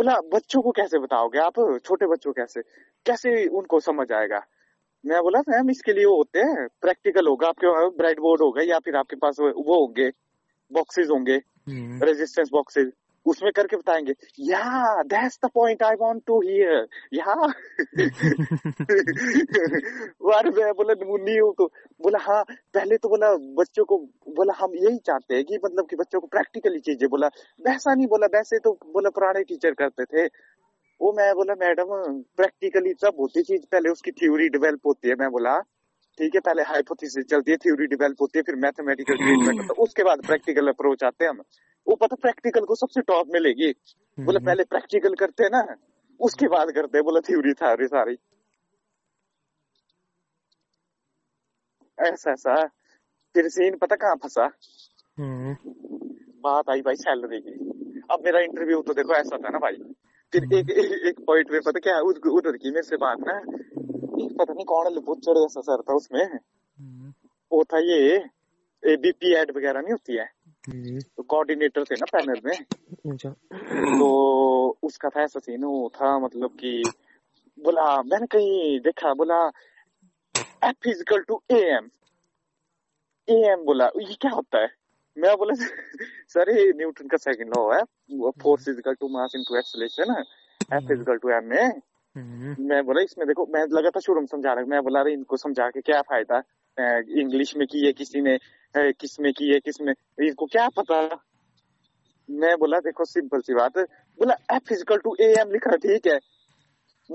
बोला बच्चों को कैसे बताओगे आप, छोटे बच्चों कैसे कैसे उनको समझ आएगा। मैं बोला मैम इसके लिए वो होते हैं, प्रैक्टिकल होगा, आपके ब्राइट बोर्ड होगा या फिर आपके पास वो होंगे बॉक्सेज होंगे रेजिस्टेंस बॉक्सेज, उसमें करके बताएंगे। या that's the point I want to hear या वार मैं बोला नमूनी हूँ तो बोला हाँ पहले तो बोला बच्चों को, बोला हम यही चाहते हैं कि मतलब कि बच्चों को प्रैक्टिकली चीजें, बोला वैसा नहीं, बोला वैसे तो बोला पुराने टीचर करते थे वो। मैं बोला मैडम प्रैक्टिकली सब होती चीज, पहले उसकी थ्योरी डेवेलप होती है, मैं बोला ठीक है पहले हाइपोथेसिस चलती है, थ्योरी डेवेलप होती है, फिर मैथमेटिकल ट्रीटमेंट होता है, उसके बाद प्रैक्टिकल अप्रोच आते हैं हम, वो पता प्रैक्टिकल को सबसे टॉप में लेगी। बोला पहले प्रैक्टिकल करते हैं ना उसके बाद करते हैं, बोला थ्योरी थारी सारी ऐसा ऐसा। फिर सीन पता कहाँ फंसा, बात आई भाई सैलरी की। अब मेरा इंटरव्यू तो देखो ऐसा था ना भाई, फिर एक पॉइंट में पता क्या उधर की मेरे से बात ना, पता नहीं कौन बुच्चड़ जैसा सर था, उसमें वो था ये एबीपी एड वगैरह नहीं होती है, तो कोऑर्डिनेटर थे ना पैनल में, तो उसका था ऐसा सीन, वो था मतलब कि बोला मैंने कहीं देखा, बोला एफ इजिकल टू एम, बोला ये क्या होता है? मैं बोला सर ये न्यूटन का सेकंड लॉ है, force is equal to mass into acceleration, F is equal to M A. मैं बोला इसमें देखो मैं लगा था शुरू में समझा रहा, मैं बोला इनको समझा के क्या फायदा, इंग्लिश में की है किसी ने, किस में की है किस में, इनको क्या पता। मैं बोला देखो सिंपल सी बात, बोला F is equal to A M लिखा ठीक है,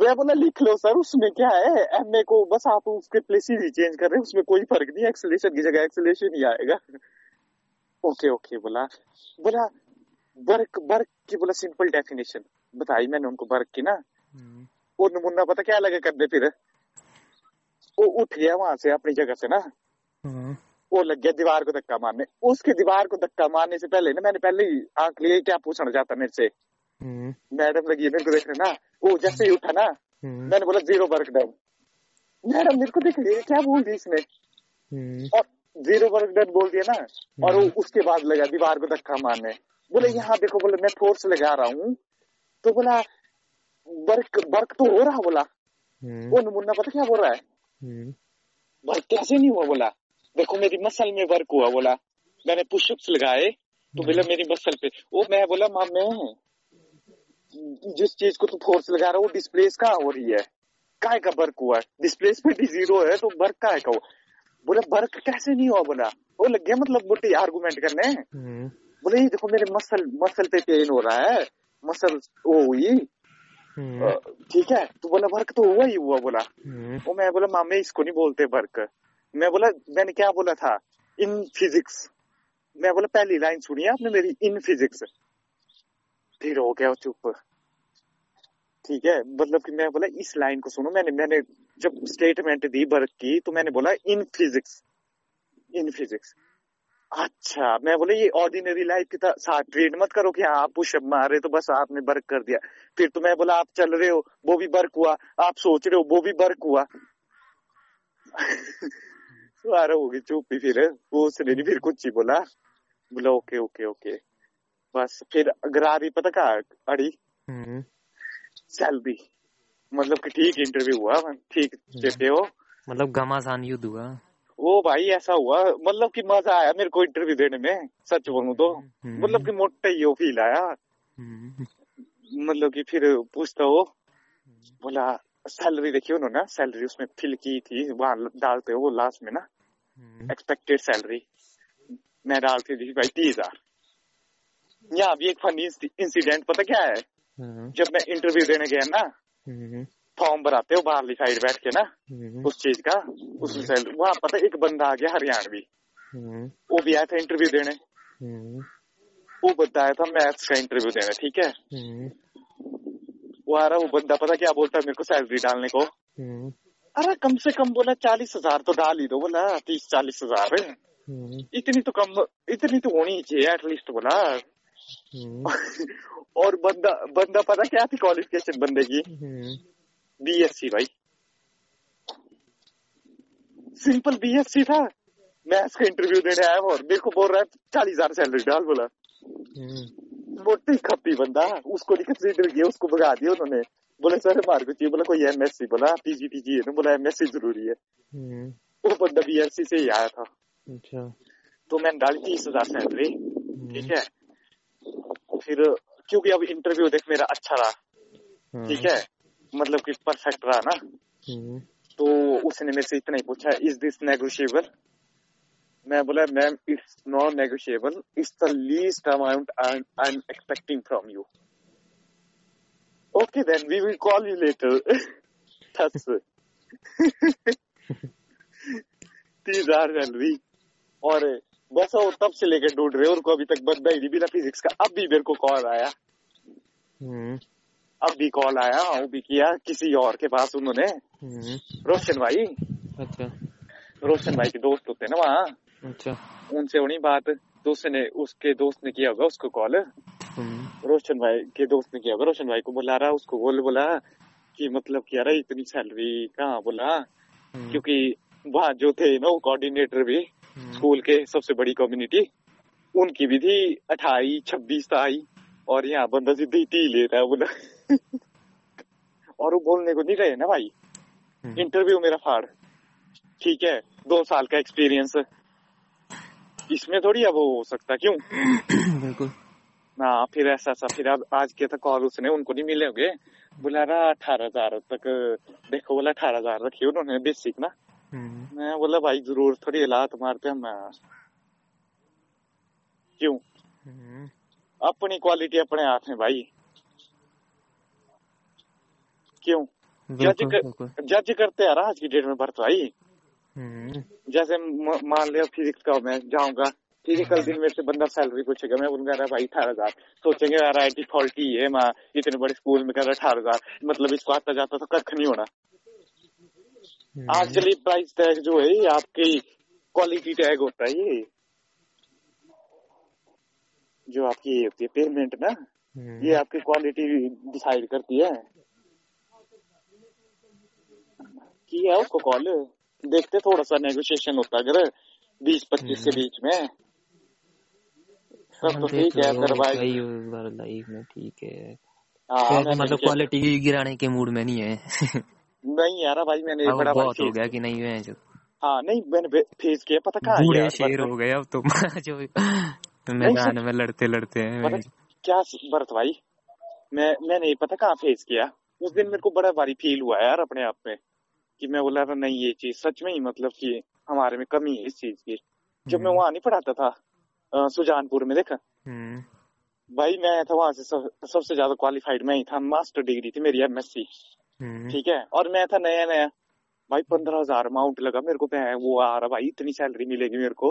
मैं बोला लिख लो सर उसमें क्या है, एम ए को बस आप उसके प्लेसेस ही चेंज कर रहे हैं, उसमें कोई फर्क नहीं, एक्सेलेरेशन की जगह एक्सेलेरेशन ही आएगा। ओके ओके बोला, बोला बर्क की बोला सिंपल डेफिनेशन बताई मैंने उनको बर्क की ना, वो नमूना पता क्या लगा करने, फिर वो उठ गया वहां से अपनी जगह से ना, वो लग गया दीवार को धक्का मारने। उसके दीवार को धक्का मारने से पहले ना मैंने पहले ही आंख लिए क्या पूछना चाहता मेरे से, मैडम लगी मेरे को देख रहे ना, वो जैसे ही उठा ना मैंने बोला जीरो वर्क डन, मैडम मेरे को देख रही है क्या बोल दी इसने, और जीरो वर्क डन बोल दिया ना, और उसके बाद लगा दीवार को धक्का मारने। बोले यहाँ देखो, बोले मैं फोर्स लगा रहा हूँ, तो बोला वर्क तो हो रहा। बोला वो नमूना पता क्या बोल रहा है, वर्क कैसे नहीं हुआ? बोला देखो मेरी मसल में वर्क हुआ। बोला मैंने पुशअप्स लगाए तो बोला मेरी मसल पे। वो मैं बोला माँ, मैं जिस चीज को तू फोर्स लगा रहा है वो डिस्प्लेस का हो रही है, काय का वर्क हुआ है? डिस्प्लेस पे जीरो है तो वर्क काय का हुआ? बोला वर्क कैसे नहीं हुआ? बोला वो लग गया मतलब मोटे आर्गुमेंट करने। बोले देखो मेरे मसल पे पेन हो रहा है, मसल वो हुई, ठीक है। तो बोला वर्क तो हुआ ही हुआ। बोला वो मैं बोला मामे इसको नहीं बोलते वर्क। मैं बोला मैंने क्या बोला था, इन फिजिक्स। मैं बोला पहली लाइन सुनी आपने मेरी, इन फिजिक्स। फिर हो गया चुप, ठीक है। मतलब कि मैं बोला इस लाइन को सुनो, मैंने जब स्टेटमेंट दी वर्क की तो मैंने बोला इन फिजिक्स। अच्छा मैं बोला ये ऑर्डिनरी लाइफ की साथ ट्रेड मत करो कि आप पुशअप मारे तो बस आपने वर्क कर दिया। फिर तो मैं बोला आप चल रहे हो वो भी वर्क हुआ, आप सोच रहे हो वो भी वर्क हुआ। सारा हो गई चुप। फिर वो उसने नहीं फिर कुछ ही बोला ओके। बस फिर गरारी पता कहा अड़ी सैलरी, मतलब कि ठीक इंटरव्यू हुआ, ठीक देते हो, मतलब घमासान युद्ध हुआ। ओ भाई ऐसा हुआ मतलब कि मजा आया मेरे को इंटरव्यू देने में, सच बोलूं तो। मतलब कि मोटा ही फील आया, मतलब कि फिर पूछता हो, बोला सैलरी देखी उन्होंने, सैलरी उसमें फिल की थी वहां डालते हो लास्ट में ना, एक्सपेक्टेड सैलरी। मैं डालती थी भाई 30,000। यहाँ भी एक फनी इंसिडेंट पता क्या है, जब मैं इंटरव्यू देने गया ना, फॉर्म भराते हो बाहरली साइड बैठ के ना उस चीज का, उस वहां पता एक बंदा आ गया हरियाणवी, वो भी आया था इंटरव्यू देने। वो बंदा आया था मैथ्स का इंटरव्यू देने, ठीक है। वो आ रहा, वो बंदा पता क्या बोलता है मेरे को सैलरी डालने को, अरे कम से कम बोला 40,000 तो डाल ही दो। बोला 30-40 हजार इतनी तो कम, इतनी तो होनी चाहिए एटलीस्ट। बोला और बंदा पता क्या थी क्वालिफिकेशन बंदे की, BSc भाई, सिंपल BSc था। मैं इसका इंटरव्यू देने आया और मेरे को बोल रहा है 40,000 सैलरी डाल। बोला मोटी खप्पी बंदा, उसको नहीं कंसीडर किया, उसको भगा दिया उन्होंने। बोले सर मार को चाहिए, बोला कोई MSc, बोला PGDG है ना, बोला MSc जरूरी है। वो बंदा BSc से ही आया था। अच्छा तो मैंने डाली 30,000 सैलरी, ठीक है। फिर क्योंकि अब इंटरव्यू देख मेरा अच्छा रहा, ठीक है, मतलब कि परफेक्ट रहा ना, तो उसने मेरे से इतना ही पूछा, इज दिस नेगोशिएबल? मैं बोला ma'am it's not negotiable, it's the least amount I am expecting from you. Okay then we will call you later. 30,000 salary, और बस वो तब से लेकर ढूंढ रहे उनको, अभी तक बदला ही नहीं बिना फिजिक्स का। अब भी मेरे को कॉल आया, वो भी किया किसी और के पास उन्होंने, रोशन भाई। अच्छा रोशन भाई के दोस्त होते हैं ना वहाँ। अच्छा उनसे होनी बात, तो उसने उसके दोस्त ने किया होगा उसको कॉल, रोशन भाई के दोस्त ने किया होगा। रोशन भाई को बुला रहा, उसको बोला कि मतलब कि यार इतनी सैलरी कहाँ? बोला क्योंकि वहाँ जो थे ना वो कोऑर्डिनेटर भी स्कूल के, सबसे बड़ी कम्युनिटी उनकी भी थी 28-26 ताई, और यहाँ बंदा सीधी 30 लेता है। बोला और वो बोलने को नहीं रहे ना भाई, इंटरव्यू मेरा फाड़, ठीक है, 2 साल का एक्सपीरियंस, इसमें थोड़ी अब हो सकता, क्यों? बिल्कुल ना। फिर ऐसा फिर अब आज किया था कॉल उसने, उनको नहीं मिले होंगे। बोला रहा 18,000 तक देखो, बोला 18,000 रखी उन्होंने बेसिक ना। मैं बोला भाई जरूर थोड़ी हालात मारते हम, क्यों? अपनी क्वालिटी अपने हाथ में भाई, क्यों? जज करते हैं आज की डेट में भरत भाई। जैसे मान लिया फिजिक्स का मैं जाऊंगा, फिजिकल दिन मेरे से बंदा सैलरी पूछेगा, मैं बोलूंगा अरे भाई 18,000, सोचेंगे अरे आई टी फॉल्टी है माँ, इतने बड़े स्कूल में कर रहा 18,000, मतलब इसको आता जाता तो कख नहीं होना। आजकल प्राइस टैग जो है आपकी क्वालिटी टैग होता है, ये जो आपकी होती है पेमेंट ना, ये आपकी क्वालिटी डिसाइड करती है। किया उसको कॉल, देखते थोड़ा सा नेगोशिएशन होता, अगर 20-25 के बीच में सब तो ठीक है लाइफ में ठीक है। मतलब क्वालिटी गिराने के मूड में नहीं है। नहीं यार भाई मैंने बड़ा बहुत हो गया कि नहीं है जो हाँ नहीं मैंने फेस किया पता कहाँ बूढ़े शेर हो गए अब तो जो मैदान में लड़ते लड़ते हैं क्या बर्थ भाई मैंने पता कहाँ फेस किया उस दिन मेरे को बड़ा भारी फील हुआ यार अपने आप में कि मैं बोला था नहीं ये चीज सच में ही मतलब कि हमारे में कमी है इस चीज की। जब मैं वहाँ नहीं पढ़ाता था सुजानपुर में देखा भाई मैं था वहाँ से सबसे ज्यादा क्वालिफाइड मैं ही था। मास्टर डिग्री थी मेरी M.Sc ठीक है और मैं था नया नया भाई 15,000 अमाउंट लगा मेरे को वो आ रहा भाई इतनी सैलरी मिलेगी मेरे को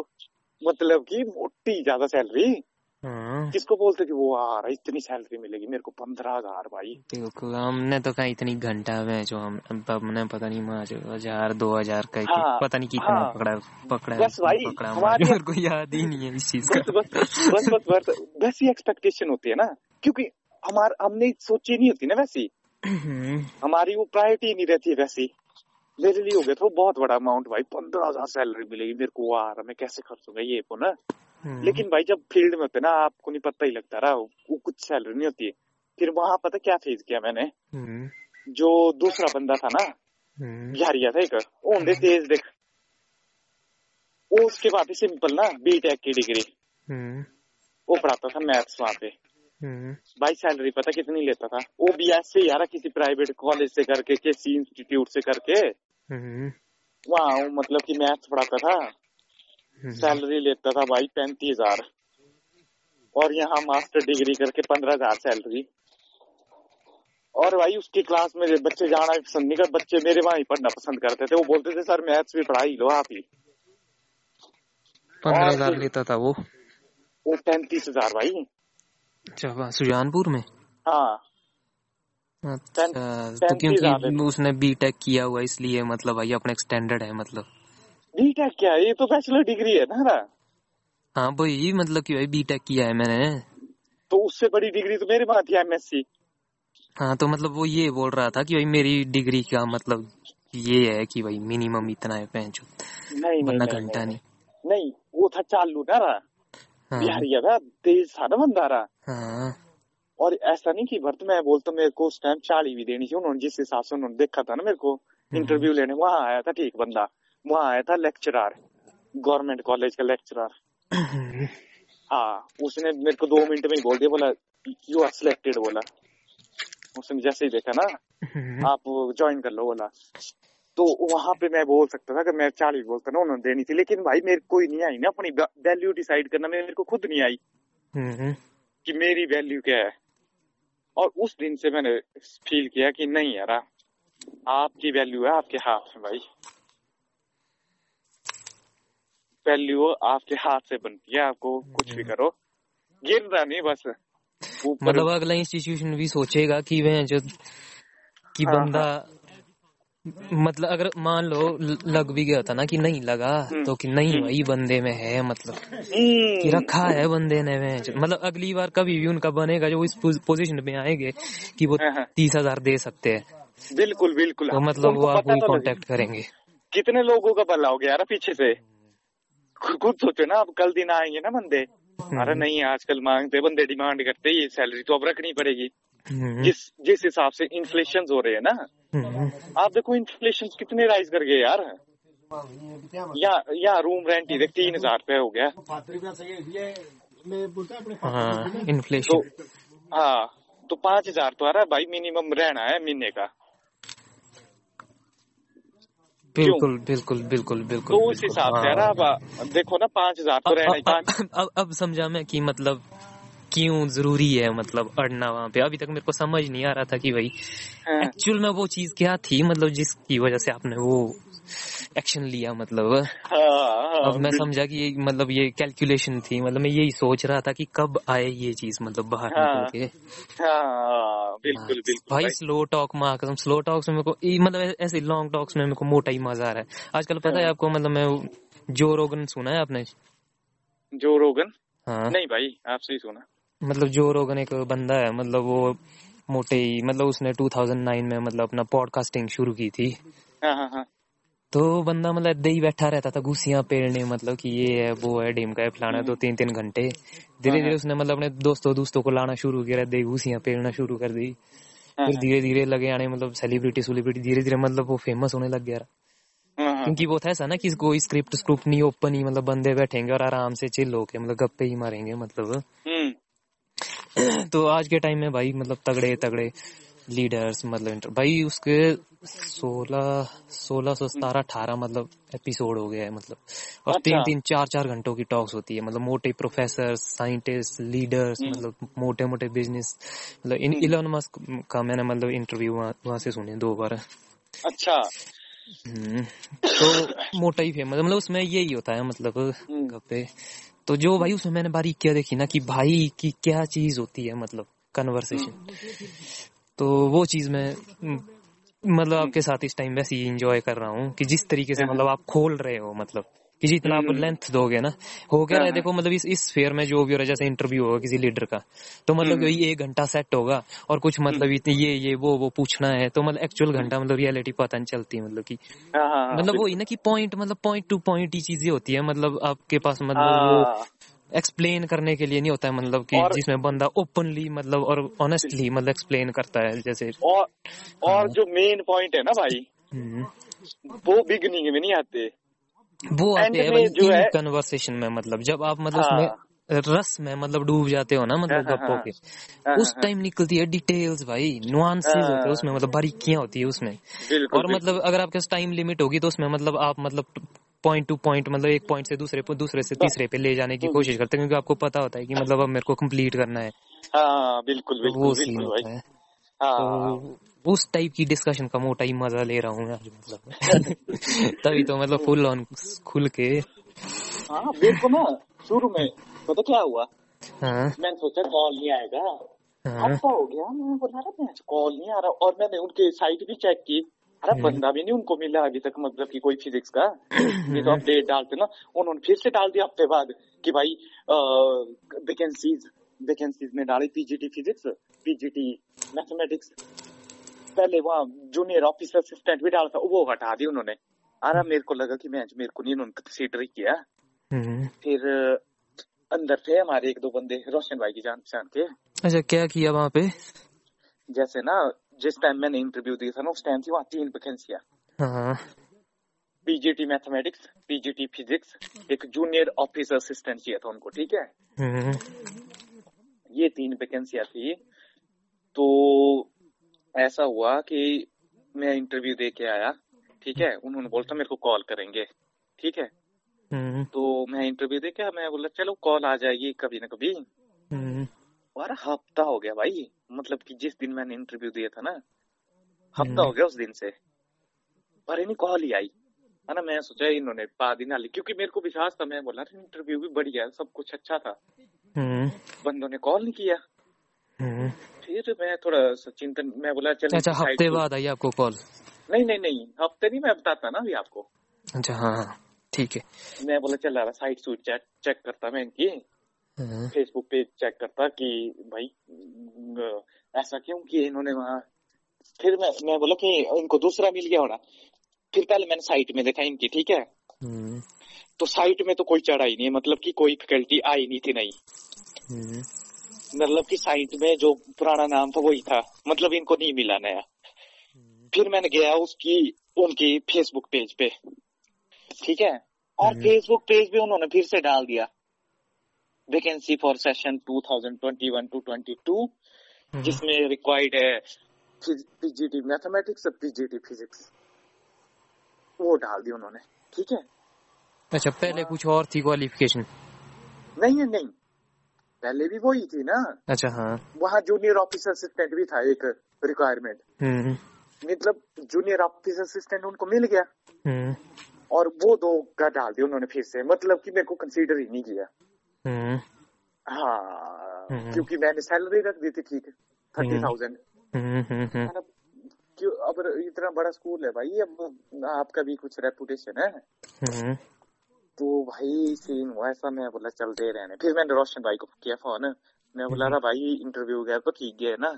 मतलब कि मोटी ज्यादा सैलरी किसको बोलते कि वो आ रहा इतनी सैलरी मिलेगी मेरे को 15,000 भाई। बिल्कुल हमने तो कहा इतनी घंटा में जो हमने पता नहीं माँ 1,000-2,000 का पता नहीं कितना पकड़ा बस भाई हमारे को याद ही नहीं है इस चीज का बस ये एक्सपेक्टेशन होती है ना क्योंकि हमने सोची नहीं होती ना वैसी हमारी वो प्रायोरिटी नहीं रहती है वैसी। मेरे लिए हो गया था बहुत बड़ा अमाउंट भाई 15,000 सैलरी मिलेगी मेरे को आ रहा मैं कैसे खर्चूंगा ये को ना। लेकिन भाई जब फील्ड में होते ना आपको नहीं पता ही लगता रहा वो कुछ सैलरी नहीं होती है। फिर वहाँ पता क्या फेस किया मैंने जो दूसरा बंदा था ना बिहारिया था एक ओंदे तेज देख वो उसके बाद सिंपल ना B.Tech की डिग्री वो पढ़ाता था मैथ्स वहाँ पे भाई सैलरी पता कितनी लेता था वो BS से यार किसी प्राइवेट कॉलेज से करके किसी इंस्टीट्यूट से करके वहाँ मतलब कि मैथ्स पढ़ाता था सैलरी लेता था भाई 35,000 और यहाँ मास्टर डिग्री करके 15,000 सैलरी। और भाई उसकी क्लास में बच्चे जाना पसंद नहीं कर बच्चे मेरे वहाँ ही पढ़ना पसंद करते थे वो बोलते थे सर मैथ्स भी पढ़ा ही लो आप ही। 15,000 लेता था वो 35,000 भाई सुजानपुर में हाँ। अच्छा, तो क्योंकि उसने B.Tech किया हुआ इसलिए मतलब भाई अपने एक्सटेंडेड है मतलब B.Tech क्या है ये तो बैचलर डिग्री है ना। हाँ भाई मतलब कि भाई B.Tech किया है मैंने तो उससे बड़ी डिग्री तो मेरे पास है M.Sc। हाँ तो मतलब वो ये बोल रहा था कि भाई मेरी डिग्री का मतलब ये है कि भाई मिनिमम इतना है पैंचो वरना घंटा नहीं वो था चालू ना रहा बिहारिया था तेज था ना बंदा रहा और ऐसा नहीं कि भरत मैं बोलता मेरे को उस टाइम 40 भी देनी थी उन्होंने जिस हिसाब से उन्होंने देखा था ना मेरे को इंटरव्यू लेने वहाँ आया था ठीक बंदा वहाँ आया था लेक्चरर गवर्नमेंट कॉलेज का लेक्चरर हाँ उसने मेरे को 2 मिनट में ही बोल दिया बोला यू आर सिलेक्टेड बोला उसने जैसे ही देखा ना आप ज्वाइन कर लो बोला। तो वहाँ पे मैं बोल सकता था कि मैं 40 बोलता ना उन्होंने देनी थी लेकिन भाई मेरे को ही नहीं आई ना अपनी वैल्यू डिसाइड करना मेरे को खुद नहीं आई कि मेरी वैल्यू क्या है। और उस दिन से मैंने फील किया कि नहीं यार आपकी वैल्यू है आपके हाथ में भाई वैल्यू आपके हाथ से बनती है आपको कुछ भी करो गिरना नहीं बस मतलब अगला इंस्टीट्यूशन भी सोचेगा कि वह जो कि बंदा मतलब अगर मान लो लग भी गया था ना कि नहीं लगा तो कि नहीं भाई बंदे में है मतलब कि रखा है बंदे ने में मतलब अगली बार कभी भी उनका बनेगा जो इस पोजीशन में आएंगे कि वो 30,000 दे सकते हैं। बिल्कुल बिल्कुल तो मतलब वो आपको ही कांटेक्ट करेंगे। कितने लोगों का भला हो गया यार पीछे से खुद सोचो ना अब कल दिन आएंगे ना बंदे अरे नहीं आजकल मांगते बंदे डिमांड करते ये सैलरी तो अब रखनी पड़ेगी जिस हिसाब से इन्फ्लेशन हो रहे हैं ना आप देखो इन्फ्लेशन कितने राइज कर गए यार या रूम रेंट ही देख 3,000 रुपए हो गया इन्फ्लेशन हाँ तो 5,000 तो आ रहा है भाई मिनिमम रहना है महीने का। बिल्कुल बिल्कुल बिल्कुल बिल्कुल तो उस हिसाब से यार अब देखो ना 5,000 तो रहना। अब समझा मैं कि मतलब क्यों जरूरी है मतलब अड़ना वहाँ पे अभी तक मेरे को समझ नहीं आ रहा था कि भाई एक्चुअल में वो चीज क्या थी मतलब जिसकी वजह से आपने वो एक्शन लिया मतलब अब मैं समझा कि मतलब ये कैलकुलेशन थी मतलब मैं यही सोच रहा था कि कब आए ये चीज मतलब बाहर निकल के बिल्कुल बिल्कुल भाई स्लो टॉक में आकर स्लो टॉक्स में मेरे को मतलब ऐसे लॉन्ग टॉक्स में मेरे को मोटा ही मजा आ रहा है आजकल। पता है आपको मतलब मैं जो रोगन सुना है आपने जो रोगन हाँ नहीं भाई आपसे ही सुना मतलब जो रोगन एक बंदा है मतलब वो मोटे ही मतलब उसने 2009 में मतलब अपना पॉडकास्टिंग शुरू की थी हाँ हाँ तो बंदा मतलब इधर ही बैठा रहता था घुसियां पेड़ने, मतलब कि ये है वो है डीम का है फलाना, दो तीन तीन घंटे धीरे धीरे उसने मतलब अपने दोस्तों को लाना शुरू किया, दे घुसियां पेड़ना शुरू कर दी, फिर धीरे धीरे लगे आने मतलब सेलिब्रिटी धीरे धीरे मतलब वो फेमस होने लग गया, क्योंकि वो था ऐसा ना कि कोई स्क्रिप्ट नहीं, ओपन ही मतलब बंदे बैठेंगे और आराम से चिल होके मतलब गप्पे ही मारेंगे मतलब। तो आज के टाइम में भाई मतलब तगड़े तगड़े लीडर्स मतलब भाई उसके 1617-18 मतलब एपिसोड हो गया है मतलब, और अच्छा। 3-4 घंटों की टॉक्स होती है मतलब मोटे प्रोफेसर, साइंटिस्ट, लीडर्स मतलब मोटे मोटे बिजनेस मतलब इलोन मस्क का मैंने मतलब इंटरव्यू वहां से सुने 2 बार। अच्छा। तो मोटा ही फेमस मतलब उसमें यही होता है मतलब गप्पे। तो जो भाई उसमें मैंने बारीकियां देखी ना कि भाई की क्या चीज होती है मतलब कन्वर्सेशन, तो वो चीज मैं मतलब आपके साथ इस टाइम वैसे ही एंजॉय कर रहा हूँ कि जिस तरीके से मतलब आप खोल रहे हो मतलब कि जितना आप लेंथ दोगे ना हो क्या रहे। देखो मतलब इस स्फेयर में जो भी हो रहा है, जैसे इंटरव्यू होगा किसी लीडर का तो मतलब यही 1 घंटा सेट होगा और कुछ मतलब ये वो पूछना है, तो मतलब एक्चुअल घंटा मतलब रियलिटी पता नहीं चलती मतलब कि मतलब वही ना कि पॉइंट मतलब पॉइंट टू पॉइंट ही चीजें होती है मतलब आपके पास मतलब एक्सप्लेन करने के लिए नहीं होता है मतलब कि जिसमें बंदा ओपनली मतलब और ऑनेस्टली मतलब एक्सप्लेन करता है जैसे। और जो मेन पॉइंट है ना भाई वो बिगनिंग में नहीं आते, वो आते हैं जो है कन्वर्सेशन में मतलब जब आप मतलब उसमें रस में मतलब डूब जाते हो ना मतलब गप्पों के, उस टाइम निकलती है डिटेल्स भाई, नुआंसेस होते हैं उसमें मतलब बारीकियां होती है उसमें। और मतलब अगर आपके पास टाइम लिमिट होगी तो उसमें मतलब आप मतलब पॉइंट टू पॉइंट मतलब एक पॉइंट से दूसरे से तीसरे पे ले जाने की कोशिश करते हैं, क्योंकि आपको पता होता है कि मतलब अब मेरे को कंप्लीट करना है। बिल्कुल बिल्कुल उस टाइप की डिस्कशन का मोटा ही मजा ले रहा हूँ आज मतलब। तभी तो मतलब फुल ऑन खुल के। देखो ना शुरू में पता क्या हुआ, मैंने सोचा कॉल नहीं आएगा, अच्छा हो गया मैंने बोला अरे कॉल नहीं आ रहा, और मैंने उनके साइट भी चेक की, अरे बंदा भी नहीं उनको मिला अभी तक मतलब कि कोई फिजिक्स का, ये तो अपडेट डालते ना, उन्होंने फिर से डाल दिया हफ्ते बाद कि भाई वैकेंसीज में डाली पीजीटी फिजिक्स, पीजीटी मैथमेटिक्स, पहले वहाँ जूनियर ऑफिसर असिस्टेंट भी डाला था वो हटा दी उन्होंने। अरे मेरे को लगा कि मेरे को नहीं उन्होंने कंसीडर ही किया। फिर अंदर थे हमारे 1-2 बंदे रोशन भाई की जान पहचान के। अच्छा क्या किया वहाँ पे, जैसे ना जिस टाइम मैंने इंटरव्यू दिया था ना उस टाइम थी वहाँ 3 वैकेंसियां, पीजीटी मैथमेटिक्स, पीजीटी फिजिक्स, एक जूनियर ऑफिसर असिस्टेंट चाहिए था उनको, ठीक है ये 3 वैकेंसियां थी। तो ऐसा हुआ कि मैं इंटरव्यू दे के आया, ठीक है उन्होंने बोलता मेरे को कॉल करेंगे, ठीक है तो मैं इंटरव्यू दे के आया, मैं बोला चलो कॉल आ जाएगी कभी ना कभी। और हफ्ता हो गया भाई मतलब कि जिस दिन मैंने इंटरव्यू दिया था ना हफ्ता हो गया उस दिन से, पर इन्हें कॉल ही आई है ना। मैं सोचा इन्होंने बाद ही ना ली, क्योंकि मेरे को विश्वास था, मैं बोला इंटरव्यू भी बढ़िया सब कुछ अच्छा था, बंदों ने कॉल नहीं किया। फिर मैं थोड़ा चिंतन, मैं बोला चलो हफ्ते बाद आई आपको कॉल, नहीं हफ्ते नहीं मैं बताता ना अभी आपको। अच्छा हाँ ठीक है। मैं बोला चल साइट सूट चेक करता मैं इनकी, फेसबुक पे चेक करता कि भाई ऐसा क्यों कि इन्होंने वहाँ। फिर मैं बोला कि इनको दूसरा मिल गया होना। फिर पहले मैंने साइट में देखा इनकी, ठीक है तो साइट में तो कोई चढ़ा ही नहीं, मतलब कि कोई फैकल्टी आई नहीं थी, नहीं मतलब कि साइट में जो पुराना नाम था वही था, मतलब इनको नहीं मिला नया। फिर मैंने गया उनकी फेसबुक पेज पे, ठीक है और फेसबुक पेज पे उन्होंने फिर से डाल दिया वैकेंसी फॉर सेशन 2021-22, जिसमें रिक्वायर्ड है पीजीटी मैथमेटिक्स और पीजीटी फिजिक्स, वो डाल दी उन्होंने, ठीक है। अच्छा पहले कुछ और थी क्वालिफिकेशन? नहीं पहले भी वही थी ना। अच्छा हाँ वहाँ जूनियर ऑफिसर असिस्टेंट भी था एक रिक्वायरमेंट, मतलब जूनियर ऑफिसर असिस्टेंट उनको मिल गया और वो 2 का डाल दिया उन्होंने फिर से, मतलब कि मेरे को कंसीडर ही नहीं किया। क्योंकि मैंने सैलरी रख दी थी, ठीक है 30,000। अब इतना बड़ा स्कूल है भाई, अब आपका भी कुछ रेपुटेशन है। तो भाई सीन हुआ ऐसा, मैं बोला चल दे रहे हैं। फिर मैंने रोशन भाई को किया फोन, मैं बोला अरे भाई इंटरव्यू गया तो ठीक है ना,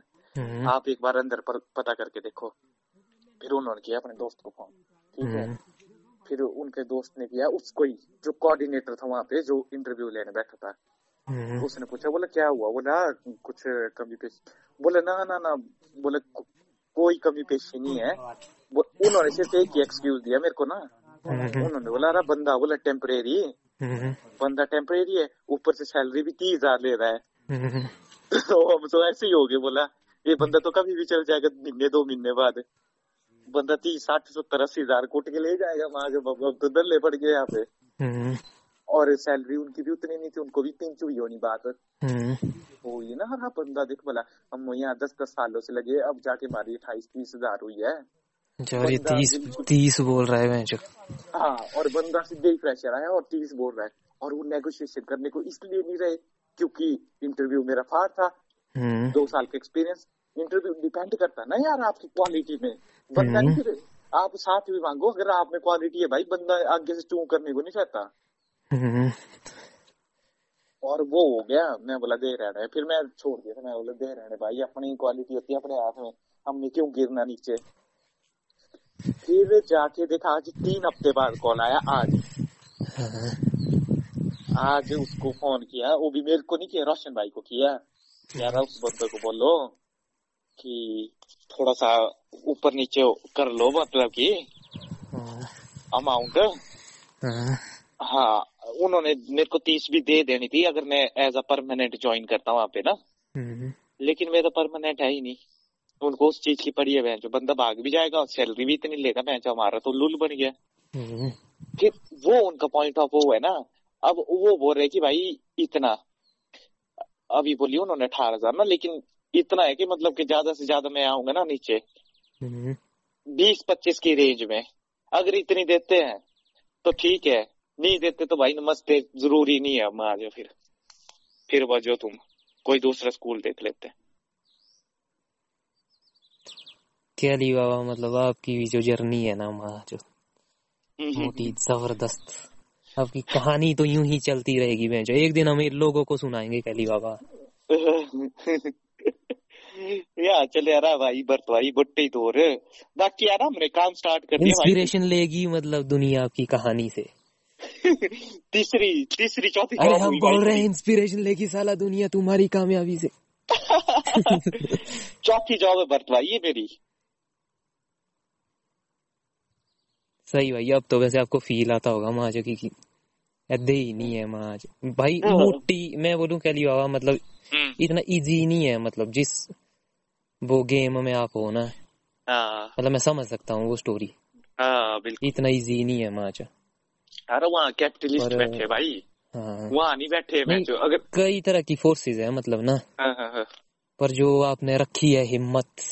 आप एक बार अंदर पर पता करके देखो। फिर उन्होंने किया अपने दोस्त को फोन, ठीक है फिर उनके दोस्त ने किया, उसको ही जो कोऑर्डिनेटर था वहाँ पे जो इंटरव्यू लेने बैठा था, उसने पूछा, बोला क्या हुआ, बोला कुछ कमी पेशी, बोला ना ना ना, बोला कोई कमी पेशी नहीं है, उन्होंने सिर्फ एक ही एक्सक्यूज दिया मेरे को ना, उन्होंने बोला अरे बंदा, बोला टेम्परेरी, बंदा टेम्परेरी है, ऊपर से सैलरी भी 30,000 ले रहा है, तो हम तो ऐसे ही हो गए, बोला ये बंदा तो कभी भी चल जाएगा, महीने दो महीने बाद बंदा 30-70-80 हजार कूट के ले जाएगा, वहां तो डर ले पड़ गए यहाँ पे, और सैलरी उनकी भी उतनी नहीं थी, उनको भी पिंच हुई होनी बात हो, ये ना हर बंदा देख, बोला हम यहाँ 10-10 सालों से लगे, अब जाके हमारी 28-30 हजार हुई है, और 30 बोल रहा है, हाँ, और बंदा सीधे ही फ्रेशर आया और 30 बोल रहा है, और वो नेगोशिएशन करने को इसलिए नहीं रहे क्योंकि इंटरव्यू मेरा फाड़ था, 2 साल का एक्सपीरियंस, इंटरव्यू डिपेंड करता ना यार आपकी क्वालिटी में, बंदा नहीं, आप साथ भी मांगो, अगर आप में क्वालिटी है भाई बंदा आगे से चूं करने को नहीं चाहता, और वो हो गया, मैं बोला दे रहने, फिर मैं छोड़ दिया था, मैं बोला दे रहने भाई, अपनी क्वालिटी होती है अपने हाथ में, हमने क्यों गिरना नीचे। फिर जाके देखा आज 3 हफ्ते बाद कॉल आया, आज उसको फोन किया, वो भी मेरे को नहीं किया, रोशन भाई को किया, यार उस बंदे को बोलो कि थोड़ा सा ऊपर नीचे कर लो, मतलब कि अमाउंट, हाँ उन्होंने मेरे को 30 भी दे देनी थी अगर मैं एज अ परमानेंट ज्वाइन करता वहाँ पे ना, लेकिन मेरा परमानेंट है ही नहीं, उनको उस चीज की पड़ी है बहन, जो बंदा भाग भी जाएगा और सैलरी भी इतनी लेगा, बहन जो हमारा तो लूल बन गया। फिर वो उनका पॉइंट ऑफ वो है ना, अब वो बोल रहे कि भाई इतना अभी बोली उन्होंने 18,000 ना, लेकिन इतना है कि मतलब कि ज्यादा से ज्यादा मैं आऊंगा ना नीचे 20-25 की रेंज में, अगर इतनी देते हैं तो ठीक है, नहीं देते तो भाई नमस्ते, जरूरी नहीं है हम आ जाओ, फिर बजो तुम, कोई दूसरा स्कूल देख लेते हैं। क्या ली बाबा, मतलब आपकी जो जर्नी है ना वहाँ, जो मोटी जबरदस्त आपकी कहानी तो यूं ही चलती रहेगी, मैं जो एक दिन अमीर लोगों को सुनाएंगे कहली बाबा। यार चले यार भाई, बरतवाई बुट्टी तोर बाकी यार, हमने काम स्टार्ट कर दिया, इंस्पिरेशन लेगी मतलब दुनिया आपकी कहानी से। तीसरी चौथी, अरे हम बोल रहे हैं इंस्पिरेशन लेगी साला दुनिया तुम्हारी कामयाबी से। चौथी जॉब है बरतवाई ये मेरी। सही भाई, अब तो वैसे आपको फील आता होगा महाज की ऐदे ही नहीं है महाज भाई, मोटी मैं बोलूं क्या लिया हुआ, मतलब इतना इजी नहीं है, मतलब जिस वो गेम में आप हो ना, मतलब मैं समझ सकता हूँ वो स्टोरी, इतना इजी नहीं है महाज। अरे वहाँ कैपिटलिस्ट बैठे भाई, वहाँ नहीं बैठे मैं जो, अगर कई तरह की फोर्सेज है मतलब ना, पर जो आपने रखी है हिम्मत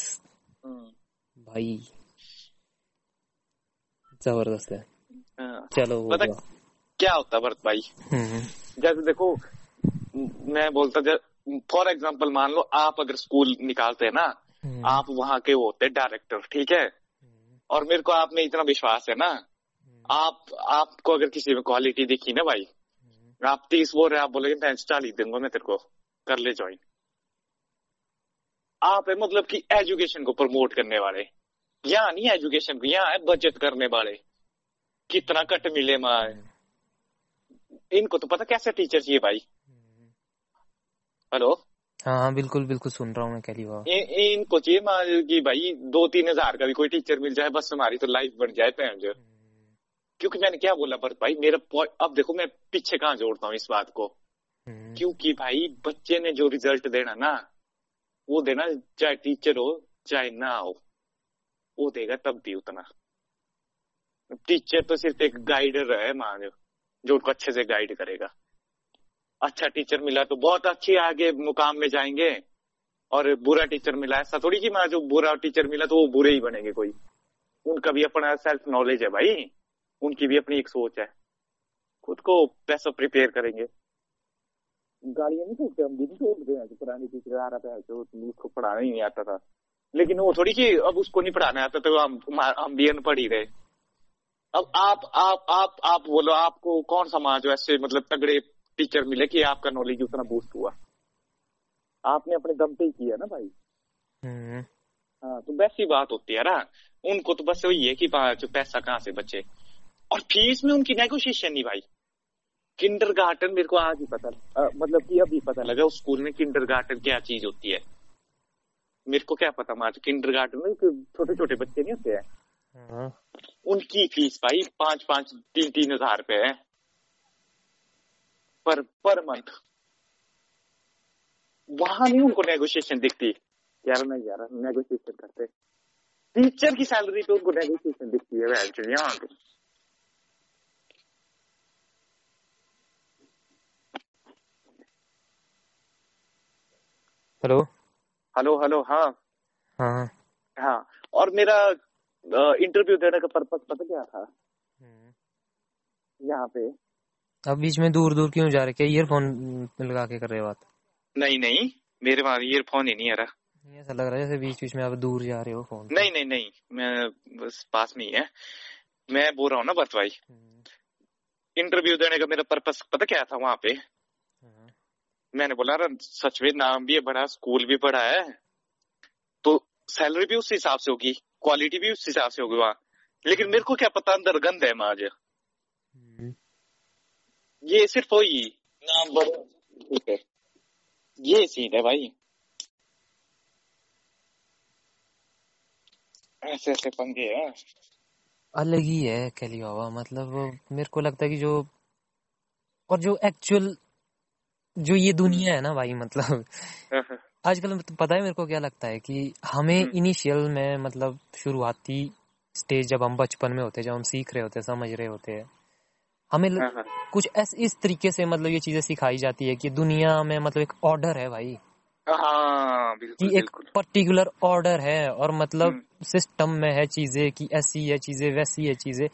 भाई जबरदस्त है। चलो पता क्या होता भरत भाई, जैसे देखो मैं बोलता, फॉर एग्जांपल मान लो आप अगर स्कूल निकालते हैं ना, आप वहाँ के होते डायरेक्टर, ठीक है, और मेरे को आप में इतना विश्वास है ना, आपको अगर किसी में क्वालिटी दिखी ना भाई, आप 30 बोल रहे, आप बोले मैं 40 दूंगा मैं तेरे को, कर ले ज्वाइन। आप है मतलब कि एजुकेशन को प्रमोट करने वाले, यहाँ नहीं एजुकेशन को, यहाँ है बचत करने वाले, कितना कट मिले माँ, इनको तो पता कैसे टीचर चाहिए भाई। हेलो, हाँ बिल्कुल बिल्कुल सुन रहा हूँ मैं, कह रही हूँ इनको चाहिए माँ कि भाई 2-3 हजार का भी कोई टीचर मिल जाए बस हमारी तो लाइफ बन जाए पैंजर। क्योंकि मैंने क्या बोला पर भाई मेरा, अब देखो मैं पीछे कहाँ जोड़ता हूँ इस बात को, क्योंकि भाई बच्चे ने जो रिजल्ट देना ना वो देना, चाहे टीचर हो चाहे ना हो, वो देगा तब भी उतना। टीचर तो सिर्फ एक गाइडर है मानो, जो उनको अच्छे से गाइड करेगा। अच्छा टीचर मिला तो बहुत अच्छे आगे मुकाम में जाएंगे, और बुरा टीचर मिला ऐसा थोड़ी कि मानो जो बुरा टीचर मिला तो वो बुरे ही बनेंगे, कोई उनका भी अपना सेल्फ नॉलेज है भाई, उनकी भी अपनी एक सोच है, खुद को पैसा प्रिपेयर करेंगे। गालियां नहीं छोड़ते हम, दीदी छोड़ते हैं पुराने टीचर आ रहा है जो उसको पढ़ाना ही नहीं आता था, लेकिन वो थोड़ी कि अब उसको नहीं पढ़ाना आता तो हम भी अनपढ़ ही रहे। अब आप बोलो आपको कौन सा माँ जो ऐसे मतलब तगड़े टीचर मिले कि आपका नॉलेज उतना बूस्ट हुआ, आपने अपने दम पे ही किया ना भाई। हाँ तो वैसी बात होती है ना, उनको तो बस वही है कि जो पैसा कहाँ से बचे। और फीस में उनकी नेगोशिएशन नहीं भाई। किंडरगार्टन मेरे को आज ही पता मतलब कि अभी पता लगा उस स्कूल में किंडरगार्टन क्या चीज होती है। मेरे को क्या पता मार्च किंडरगार्टन में छोटे छोटे बच्चे नहीं होते हैं, उनकी फीस भाई 5-5, 3-3 हजार रुपए है पर मंथ। वहां नहीं उनको नेगोशिएशन दिखती, यार नेगोशिएशन करते टीचर की सैलरी पे उनको नेगोशिएशन दिखती है एक्चुअली। यहाँ हेलो हेलो हेलो हाँ हाँ हाँ। और मेरा इंटरव्यू देने का पर्पस पता क्या था यहाँ पे? अब बीच में दूर दूर क्यों जा रहे, क्या ईयरफोन लगा के कर रहे हो बात? नहीं मेरे पास ईयरफोन ही नहीं आ रहा, ऐसा लग रहा है जैसे बीच बीच में आप दूर जा रहे हो फोन। नहीं मैं बस पास में ही है, मैं बोल रहा हूँ ना बस भाई। इंटरव्यू देने का मेरा पर्पस पता क्या था वहाँ पे? मैंने बोला ना सच में नाम भी है बड़ा, स्कूल भी बड़ा है, तो सैलरी भी उस हिसाब से होगी, क्वालिटी भी उस हिसाब से होगी वहाँ। लेकिन मेरे को क्या पता अंदर गंद है माज, ये सिर्फ वही नाम बड़ा ठीक है, ये सीन है भाई। ऐसे ऐसे पंगे हैं, अलग ही है कैलियावा। मतलब मेरे को लगता है कि जो और जो एक्चुअल जो ये दुनिया है ना भाई, मतलब आजकल पता है मेरे को क्या लगता है कि हमें इनिशियल में मतलब शुरुआती स्टेज जब हम बचपन में होते हैं, जब हम सीख रहे होते हैं, समझ रहे होते हैं, हमें कुछ इस तरीके से मतलब ये चीजें सिखाई जाती है कि दुनिया में मतलब एक ऑर्डर है भाई। हाँ, बिल्कुल, कि एक पर्टिकुलर ऑर्डर है और मतलब सिस्टम में है चीजें कि ऐसी है चीजें वैसी है चीजें।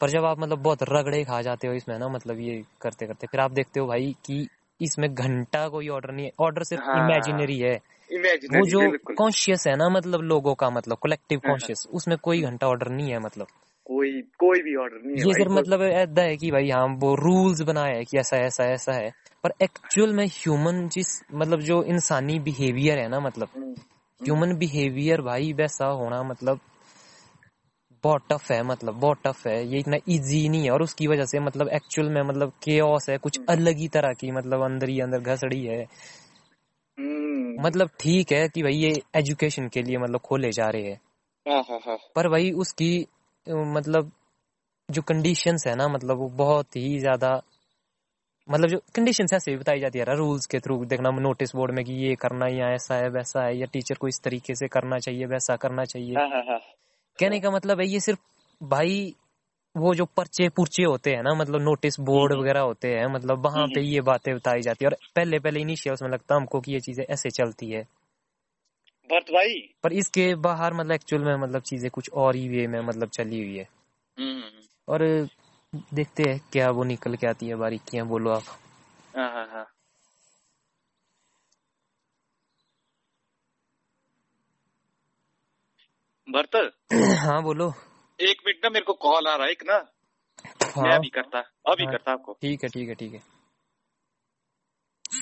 पर जब आप मतलब बहुत रगड़े खा जाते हो इसमें ना, मतलब ये करते करते फिर आप देखते हो भाई कि इसमें घंटा कोई ऑर्डर नहीं है, ऑर्डर सिर्फ इमेजिनरी है। वो जो कॉन्शियस है ना मतलब लोगों का, मतलब कलेक्टिव कॉन्शियस, उसमें कोई घंटा ऑर्डर नहीं है, मतलब कोई भी ऑर्डर नहीं है। ये सिर्फ मतलब ऐसा है कि भाई हाँ वो रूल्स बनाया है कि ऐसा ऐसा ऐसा है, पर एक्चुअल में ह्यूमन चीज मतलब जो इंसानी बिहेवियर है ना, मतलब ह्यूमन बिहेवियर भाई वैसा होना मतलब बहुत टफ है, मतलब बहुत टफ है, ये इतना इजी नहीं है। और उसकी वजह से मतलब एक्चुअल में मतलब केओस है, कुछ अलग ही तरह की मतलब अंदर ही अंदर घसड़ी है। मतलब ठीक है कि भाई ये एजुकेशन के लिए मतलब खोले जा रहे हैं, पर भाई उसकी मतलब जो कंडीशंस है ना मतलब वो बहुत ही ज्यादा मतलब जो कंडीशंस ऐसे बताई जाती है रूल्स के थ्रू, देखना नोटिस बोर्ड में कि ये करना या ऐसा है वैसा है या टीचर को इस तरीके से करना चाहिए वैसा करना चाहिए। कहने का मतलब है ये सिर्फ भाई वो जो पर्चे पुर्चे होते हैं ना मतलब नोटिस बोर्ड वगैरह होते हैं, मतलब वहां पे ये बातें बताई जाती है। और पहले पहले इनिशियल उसमें लगता है हमको कि ये चीजें ऐसे चलती है भाई, पर इसके बाहर मतलब एक्चुअल में मतलब चीजें कुछ और ही वे में मतलब चली हुई है। और देखते हैं क्या वो निकल के आती है बारीकियां, बोलो आप। हाँ। भरत हाँ बोलो। एक मिनट ना मेरे को कॉल आ रहा है एक ना, मैं अभी करता आपको। ठीक है।